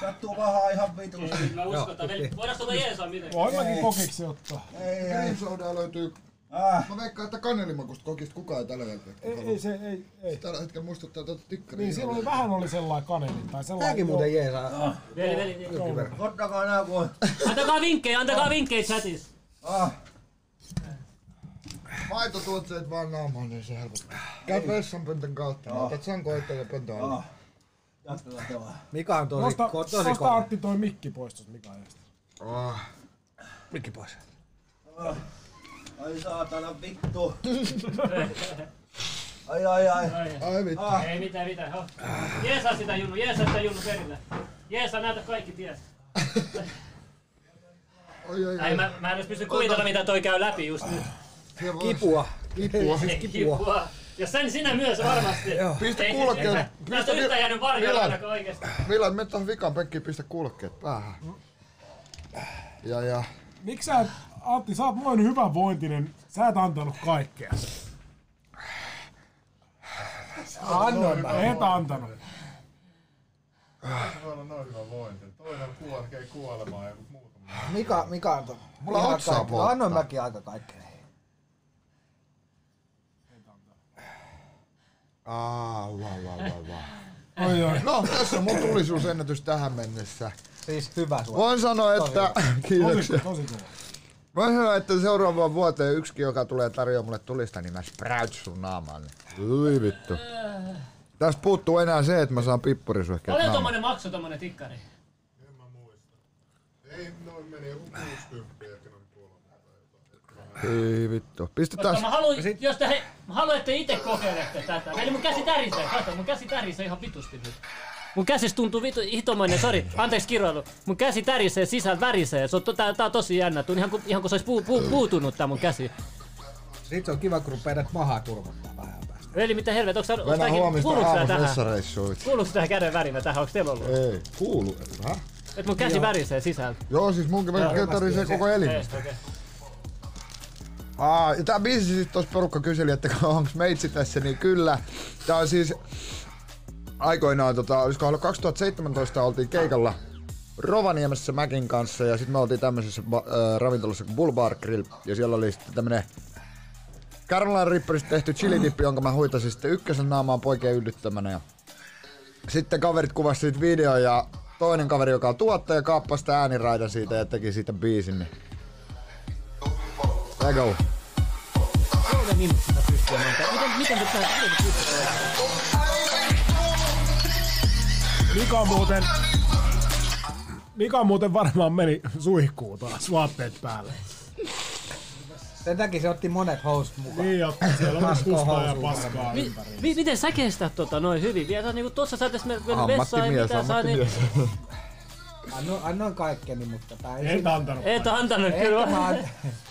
Sattuu pahaa ihan vitusti. Ei, mä uskon, että voidaan tuota jeesaa mitenkään. Voi mäkin kokiksi ottaa. Ei, ei. Sodaa löytyy. Mä veikkaan, että kanelimakusta kokista kukaan ei tällä hetkellä. Ei, ei se, ei, ei. Tällä hetkellä muistuttaa tuota tikkaria. Niin, silloin vähän oli sellainen kanelin tai sellainen. Tääkin muuten jeesaa. Veli, veli. Ottakaa nää kun... Antakaa vinkkejä, antakaa vinkkejä chatissa. Maitotuotteet vaan naamaan, niin se helpottaa. Käy vessanpöntön kautta. Mä otat sanko eteen ja pöntö alla. Jatketaan te vaan. Mika on tosi kova. Nosta Antti toi mikki pois tos Mika edestä. Mikki pois. Ai saatana vittu. Ai ai ai. Ai vittu. Ei mitään mitään. Jeesa sitä Junnu, jeesa sitä Junnu perille. Jeesa näytä kaikki ties. Ai mä, mä en edes pysty kuvitella mitä toi käy läpi just nyt. Kipua. Kipua. Kipua. Ja sen sinä myös varmasti. Pistä kuulokkeet. Tästä on yhtään jäänyt varjoa ainakaan oikeesti. Milan, mene tuohon vikaan penkkiin, pistä kuulokkeet päähän. Ja ja. Miks sä, Antti, sä oot noin hyvävointinen, sä et antanut kaikkea. Annoin mä, et antanut. Sä oot noin hyvävointinen, toinen kuolkee kuolemaan ja muutama. Mika, Mika antoi. Mulla otsaa polttaa. Annoin mäkin aika kaikkea. Aa, wow, wow, wow, wow. Oi, oi. No, tässä on mun tulisuusennätys tähän mennessä. Siis hyvä suoraan. Voin sanoa, että... Kiitoksia. Tosi kova. Voin sanoa, että seuraavaan vuoteen yksikin, joka tulee tarjoaa mulle tulista, niin mä spräyt sun naamaan. Ui vittu. Tästä puuttuu enää se, että mä saan pippurisuhkeet naamaan. Paljon tommonen maksu tommonen tikkari? En mä muista. Ei, noin meni joku kuusikymmentä. Ei vittu. Pistetään. Mä haluan, jos te he, mä haluan, että itse kokeilette tätä. Eli mun käsi tärisee, kato, mun käsi tärisee ihan vitusti nyt. Mun käsis tuntuu vitu, hitomainen, sori, anteeksi kiroilu. Mun käsi tärisee, sisään värisee, se on, tää, tää on tosi jännä, tuun ihan kun, ihan kun se ois puu, puu, puutunut tää mun käsi. Sit se on kiva, kun rupeat mahaa turvottaa vähän päästä. Eli mitä helvet, onks tää, onks tääkin, kuuluuks tää tähän? Kuuluuks tää käden värimä tähän, onks teillä ollut? Ei, kuulu, hä? Et mun käsi joo. Värisee sisältä. Joo, siis munkin tärisee koko elimistä. Aa, ja tää biisi sit tos porukka kyseli, että onks meitsi tässä, niin kyllä. Tää on siis aikoinaan, tota, olisiko ollut kaksituhattaseitsemäntoista oltiin keikalla Rovaniemessä Mäkin kanssa ja sit me oltiin tämmöisessä äh, ravintolassa kuin Bullbar Grill ja siellä oli sitten tämmönen Carolina Ripperistä tehty chili-dippi, jonka mä huitasin sitten ykkösen naamaan poikien yllyttämänä ja sitten kaverit kuvasi siitä video ja toinen kaveri, joka on tuottaja, kaappasi sitä ääniraidan siitä ja teki siitä biisin. Niin. Let's go. Mika muuten, Mika muuten varmaan meni suihkuun taas vaatteet päälle. Sen takia se otti monet housut mukaan. Niin otti, siellä on kustaa ja paskaa ympäri. Mi- mi- miten sä kestät tota noin hyvin? Vielä niinku tossa sä etes mennyt vessaan ja mitä saa niin... Anno, annoin kaikkeni, mutta tää ei... Et antanut. Et antanut, kyllä. An...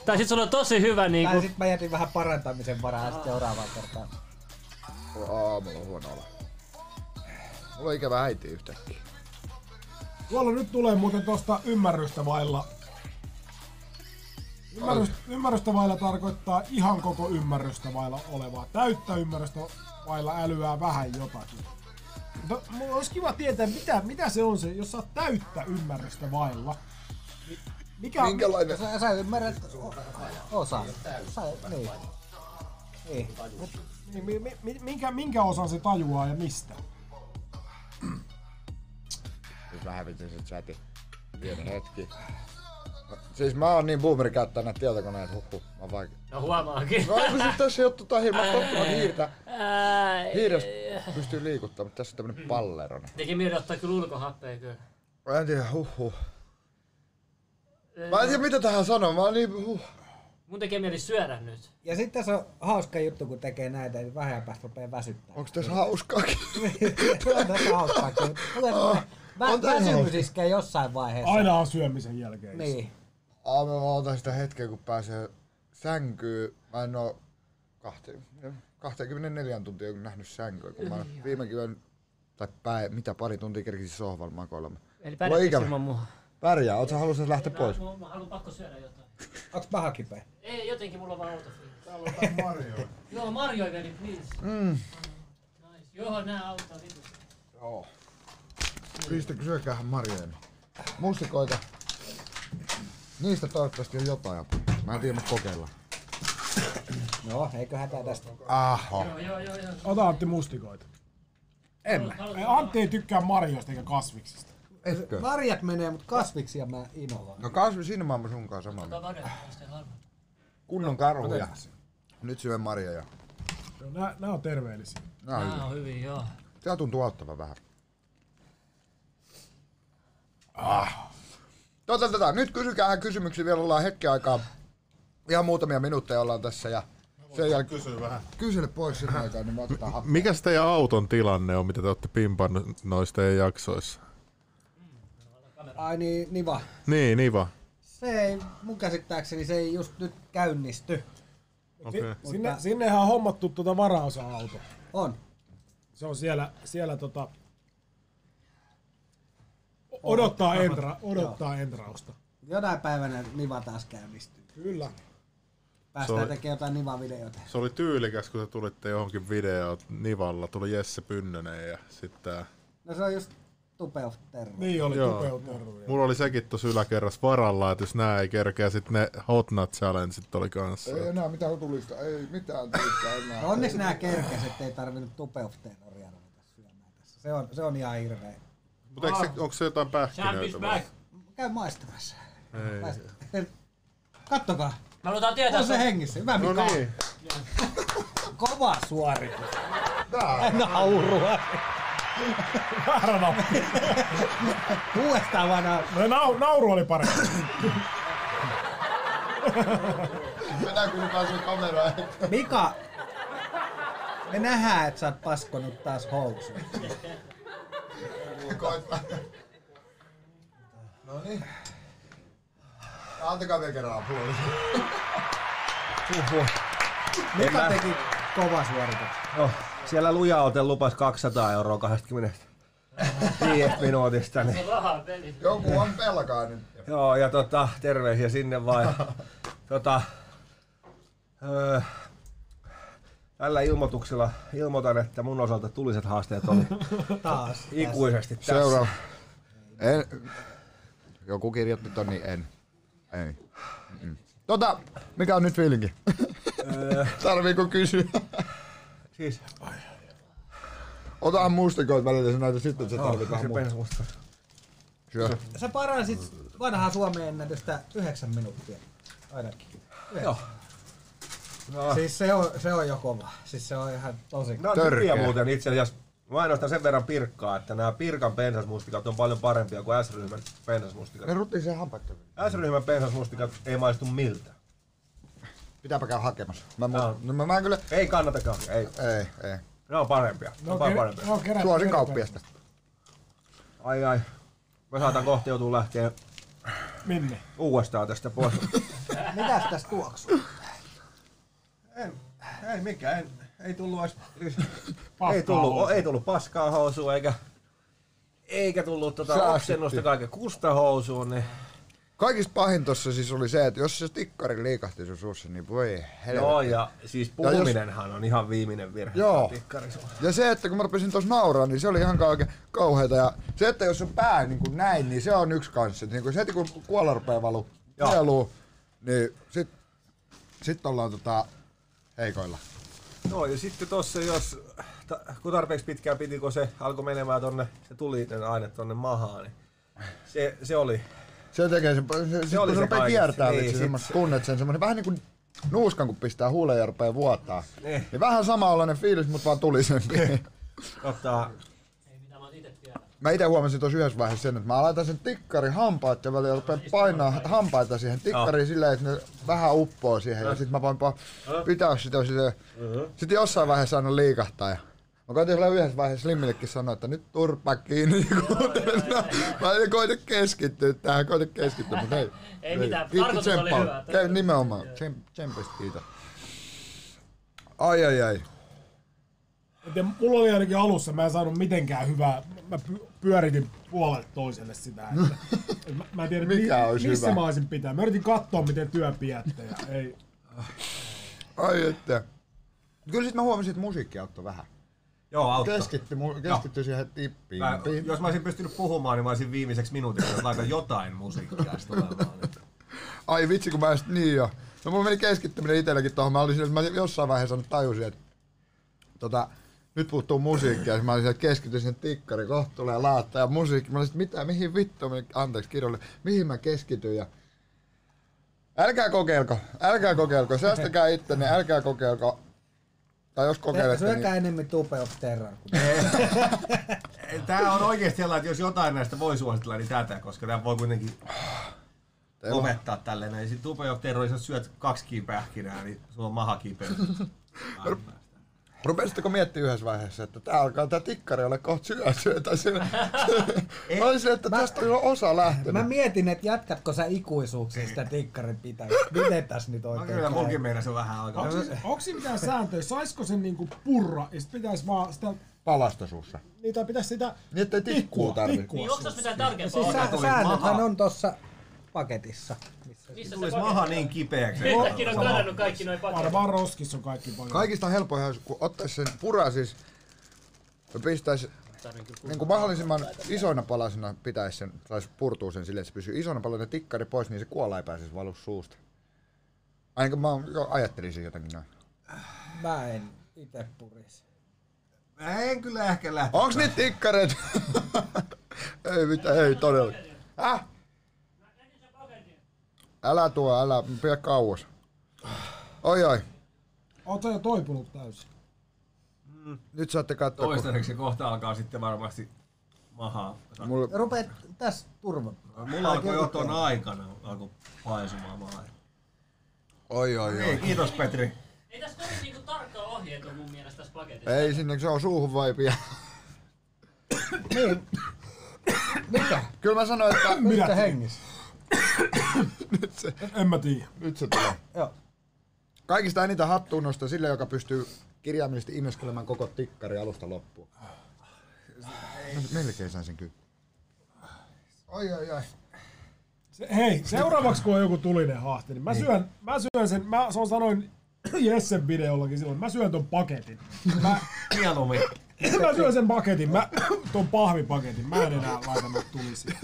Tai sit sulla on tosi hyvä niinku... Tai sit mä jätin vähän parantamisen varaa sitten seuraavaan kertaan. Aa, mulla on huono ala. Mulla on ikävä äiti yhtäkkiä. Tuolla nyt tulee muuten tosta ymmärrystä vailla. Ymmärrystä, ymmärrystä vailla tarkoittaa ihan koko ymmärrystä vailla olevaa. Täyttä ymmärrystä vailla älyää vähän jotakin. No, olisi kiva tietää, mitä, mitä se on se, jos sä oot täyttä ymmärrystä vailla. Mikä on? Minkälainen? Sä, sä ymmärrät osaa. Niin. Niin. Niin, mi, minkä, minkä osan se tajuaa ja mistä? Siis mä hävitin sen chatin. Pieni hetki. Siis mä oon niin boomeri käyttää näitä tietokoneita, huhhuh, mä oon vaikea. No huomaakin. No onko sit tässä juttu tai hirveä tottua hiirtä? Hiirestä pystyy liikuttamaan, mutta tässä on tämmönen pallerona. Teki mieli ottaa kyllä ulkohappea kyllä. Mä en tiedä, huhhuh. Mä en tiedä mitä tähän sanoo, mä oon niin huh. Mun tekee mieli syödä nyt. Ja sit tässä on hauska juttu kun tekee näitä, niin vähän päästä rupee väsyttää. Onks tässä hauskaakin? On tässä hauskaakin. Väsymys jossain vaiheessa. Aina on syömisen jälkeen. Niin. Aamu mä otan sitä hetkeä kun pääsee sänkyyn. Mä en oo kaksikymmentäneljä tuntia nähnyt sänkyä, kun mä oon viime kivän, tai pää, mitä pari tuntia kerkisin sohvalla makoilemaan. Eli pärjätkö ilman mua? Pärjää, oot sä haluaisit lähteä pois? Mä, mä haluan pakko syödä jotain. Onks paha kipeä? Ei, jotenkin mulla on vaan outo fiilis. Täällä on taas marjoja. Joo, marjoja veli, please. Mm. Nice. Joo, nää auttaa vitusti. Joo. Pistekö syökäähän marjoja? Mustikoita. Niistä toivottavasti on jotain. Mä en tiedä, mä kokeillaan. Joo, eikö hätää tästä? Aho. Joo, joo, joo, joo. Ota Antti mustikoita. En. Antti ei tykkää marjoista eikä kasviksista. Etkö? Marjat menee, mut kasviksia mä inolaan. No kasvi siinä mä oon sunkaan samaa. Kunnon karhuja. Nyt syön marjoja. No, nää, nää on terveellisiä. Nää on, nää on hyvin, joo. Tää tuntuu auttavan vähän. Ah. Tota, tota. Nyt kysykäähän kysymyksiä, vielä ollaan hetken aikaa. Ihan muutamia minuutteja ollaan tässä ja sen jälkeen kysyy vähän. Kysele pois sen aikaa, niin mä otetaan happaa. Mikäs teidän auton tilanne on, mitä te ootte pimpanneet noissa teidän jaksoissa? Ai niin, Niva. Niin, Niva. Se ei, mun käsittääkseni se ei just nyt käynnisty. Okay. Sinne, sinnehän on hommattu tuota varaosa-auto. On. Se on siellä, siellä tota... Odottaa, entra, odottaa entrausta. Jonain päivänä Niva taas käynnistyy. Kyllä. Päästään oli, tekemään jotain Niva-videoita. Se oli tyylikäs, kun te tulitte johonkin videoon Nivalla. Tuli Jesse Pynnönen ja sitten... No se on just... Tube of Terror. Niin oli Tube of Terror. Mulla oli sekin tuossa yläkerras varalla, että jos nää ei kerkeä, sitten ne Hot Nut Challenget oli kanssa. Ei enää mitään tulista, ei mitään tulista enää. No onneksi nää kerkes, ettei tarvinnut Tube of Terroria ruveta syömään tässä. Se on, se on ihan hirveä. Mut ah. se, onko se jotain pähkinöitä? Käy maistamassa. Kattokaa. Mä luotan tietää. On se hengissä. Hyvä Mika. No niin. Kova suoritus. Naurua. Väärä nappi. Uudestaan vaan nappi. No, nauru oli parempi. Mennään kuulkaan sun kameraan. Mika, me nähdään, että sä oot paskonut taas housuun. Koittaa. Noniin. Antakaa vielä kerran puolella. Huhhuh. Mika teki kova suoritus. Siellä Lujaoten lupas kaksisataa euroa kaksikymmentä minuutista. Niin. Joku on pelkainen. Joo, ja tota, terveisiä sinne vain. Tota, öö, tällä ilmoituksella ilmoitan, että mun osalta tuliset haasteet oli taas ikuisesti tässä. Seuraava. En. Joku kirjoitti ton, niin en. Ei. Mm-mm. Tota, mikä on nyt fiilinki? Tarviiko kysyä? Siis. Otahan mustikoit välillä, sä näytät sitten, että sä tarvit vähän muuta. Syö. Sä paransit vanhaa Suomeen ennätystä yhdeksän minuuttia ainakin. Yhdeksän. Joo. No. Siis se on, se on jo kova. Siis se on ihan tosi. No törkeä muuten itse asiassa. Mä ainoastaan sen verran Pirkkaa, että nämä Pirkan pensasmustikat on paljon parempia kuin S-ryhmän pensasmustikat. Ne rutii sen hampattavia. S-ryhmän pensasmustikat ei maistu miltä. Pitääpä käydä hakemassa. Mä mu- no. No, mä, mä kyllä... Ei kannatakaan. Ei. Ei, ei. Ne on parempia. Ne on paljon parempia. No, kerät, suosin kauppiasta. Ai ai. Mä saatan kohta joutuu lähteä... Minne? Uudestaan tästä pois. Mitäs tästä tuoksuu? En. Ei mikään. En. Ei tullu ois... ei, tullu, ei tullu paskaa housua eikä... Eikä tullu tota oksennusta kaiken kusta housuun. Niin... Kaikista pahin tossa siis oli se, että jos se tikkari liikahti sun suussa, niin voi helvetti. Joo, ja siis puhuminenhan on ihan viimeinen virhe. Joo. Ja se, että kun mä rupesin tossa nauraa, niin se oli ihan oikein kauheeta. Ja se, että jos on pää niin kuin näin, niin se on yksi kanssa. Niin kun heti kun kuolla rupee valuu mieluun, niin sit, sit ollaan tota heikoilla. No ja sitten tossa jos, ta, kun tarpeeksi pitkään piti, kun se alkoi menemään tonne, se tulinen aine tonne mahaan, niin se, se oli... Se tekee sen, se, se, se kun se rupeaa kiertää niin, vitsi, semmoset tunnet sen semmonen, vähän niinku nuuskan kun pistää huuleen ja rupeaa vuotaa. Eh. Niin vähän samanlainen fiilis, mut vaan tulisempi. Totta. Ei mitään, mä oon ite tiedä. Mä ite huomasin tuossa yhdessä vaiheessa sen, että mä laitan sen tikkarin hampaat ja välillä rupean painaa hampaita siihen tikkariin oh. silleen, että ne vähän uppoo siihen ja sit mä voin pitää sitä silleen. Sitten jossain vaiheessa aina liikahtaa. Ja mä koitin sillä yhdessä vaiheessa Slimmillekin sanoa, että nyt turpa kiinni ja kuuntelen. Mä en koita keskittyä tähän, koita keskittyä, mutta ei. Ei mitään, tarkoitus oli hyvä. Nimenomaan, tsempistä kiitos. Ai ai ai. Mulla oli ainakin alussa, mä en saanut mitenkään hyvää, mä pyöritin puolet toiselle sitä, että mä, mä en tiedä, mi, missä hyvä? Mä olisin pitää. Mä yritin katsoa, miten työ piettejä, ei. Ai että. Kyllä sit mä huomasin, että musiikki auttoi vähän. Joo, auttoi. Keskittyi siihen tippiin. Mä, jos mä olisin pystynyt puhumaan, niin mä olisin viimeiseksi minuutiksi, että laitan jotain musiikkia. Ai vitsi, kun mä olisin niin jo. No mulla meni keskittyminen itselläkin tohon, mä olin siinä, että mä jossain vaiheessa tajusin, että tota, nyt puuttuu musiikkia, mä olin siellä keskityin sen tikkariin, kohta tulee laatta ja musiikki. Mä olin sit, mitä, mihin vittu, anteeksi kirjoille, mihin mä keskityin ja... Älkää kokeilko, älkää kokeilko, säästäkää itteni, älkää kokeilko. Tai jos kokeilette, niin... Syökää enemmän Tube of Terror. Tää on oikeesti sellainen, että jos jotain näistä voi suositella, niin tätä, koska tää voi kuitenkin lopettaa tälleen. Ja sit Tube of Terror, jos syöt kaksikin pähkinää, niin sulla on maha kipeä. Rupesitko miettimään yhdessä vaiheessa, että tää alkaa tää tikkari ole kohta syösyä tai syö. Mä olisin, että mä, tästä on osa lähtenyt. Mä mietin, että jatkatko sä ikuisuuksista tikkarin pitää. Miten tässä nyt oikein? Kyllä munkin meinasi vähän alkaa. Onko siinä mitään sääntöjä? Saisiko sen niinku purra ja sit pitäis vaan sitä... Palasta suussa. Niin tai pitäis sitä... Niin ettei tikkua tarvii. Niin onks tässä mitään tarkempaa? Siis sä, säännöthän on tossa paketissa. Missä tulis maha niin kipeäksi. Meiltäkin on kadannut kaikki noin paketit. Varmaan roskissa on kaikki paljon. Kaikista on helpoja, kun ottais sen puraa siis ja pistäis niinku mahdollisimman isoina palasina pitäis sen, sais purtuu sen silleen, että se pysyy isona palasina tikkari pois, niin se kuola ei pääsisi valu suusta. Ainakin mä ajattelisin jotakin noin. Mä en ite puris. Mä en kyllä ehkä lähteä. Onks niitä tikkareita? Ei mitään, ei todella. Häh? Älä tuo, älä, pidä kauas. Oi oi. Ootko jo toipunut täysin? Mm. Nyt saatte katsoa. Toistaiseksi kun... kohta alkaa sitten varmasti mahaa. Mulla... Rupeat tässä turva. Mulla alkoi jo tuon aikana alkoi paisumaan mahaa. Oi oi oi. Ei, kiitos Petri. Ei tässä kovin niinku tarkkaa ohjeita mun mielestä tässä paketissa. Ei sinne, se on suuhun vaipia. Niin. Mitä? Kyllä mä sanoin, että... Mitä hengissä? Nyt se, en mä tiedä. Nyt se tulee. Joo. Kaikista eniten hattuun nostaa sille, joka pystyy kirjaimellisesti imeskelemään koko tikkari alusta loppuun. Ei. Melkein sain sen kyllä. Ai ai ai. Se, hei, seuraavaksi kun on joku tulinen haahti, niin mä syön, mä syön sen, mä se on sanoin Jessen videollakin silloin, mä syön ton paketin. Mä, mä syön sen paketin, mä, ton pahvipaketin, mä en enää laita mut tulisiin.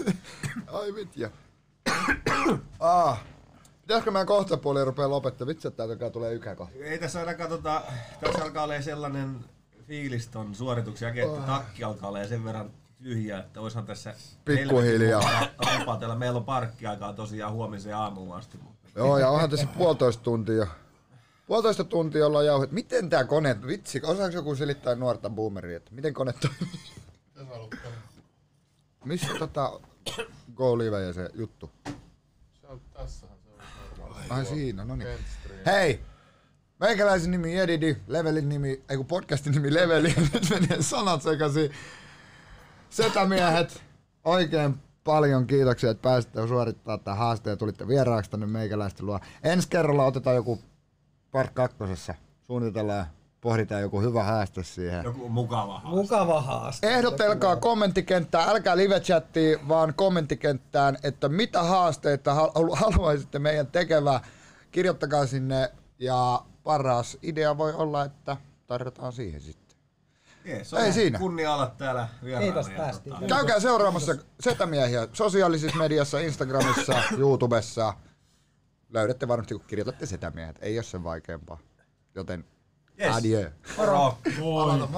Ai vitja. Ah. Pitäisikö meidän kohtapuoliin rupea lopettaa? Vitsi, että täältä tulee ykää kohta. Ei tässä ainakaan tota... Tässä alkaa olemaan sellainen fiilis ton suorituksen jälkeen, että takki alkaa olemaan sen verran tyhjä, että oishan tässä... Pikkuhiljaa. Vapautella. Meillä on parkkiaikaa tosiaan huomiseen aamuun asti. Joo, ja onhan tässä puolitoista tuntia. Puolitoista tuntia ollaan jauhet. Miten tää kone... Vitsi, osaako joku selittää nuorta boomeria, että miten kone toimii? Missä tota... Go live ja se juttu. Se on tässähän se on normaali. Ai siinä, no niin. Hei! Meikäläisen nimi Jedidi, levelin nimi, ei kun podcastin nimi Leveli, nyt menee sanat sekaisin. Setämiehet, oikein paljon kiitoksia, että pääsitte suorittamaan tämän haasteen ja tulitte vieraaksi tänne meikäläisten luo. Ensi kerralla otetaan joku part kakkosessa, suunnitellaan. Pohditaan joku hyvä haaste siihen. Joku mukava haaste. Mukava haaste. Ehdotelkaa kommenttikenttään, älkää live-chattiin, vaan kommenttikenttään, että mitä haasteita haluaisitte meidän tekevää. Kirjoittakaa sinne ja paras idea voi olla, että tarjotaan siihen sitten. Jees, ei siinä. Kunnia olla täällä vieraana. Käykää seuraamassa Setämiehiä sosiaalisessa mediassa, Instagramissa, YouTubessa. Löydätte varmasti, kun kirjoitatte Setämiehet. Ei ole sen vaikeampaa. Joten... Yes. Adieu. Moro. Moi.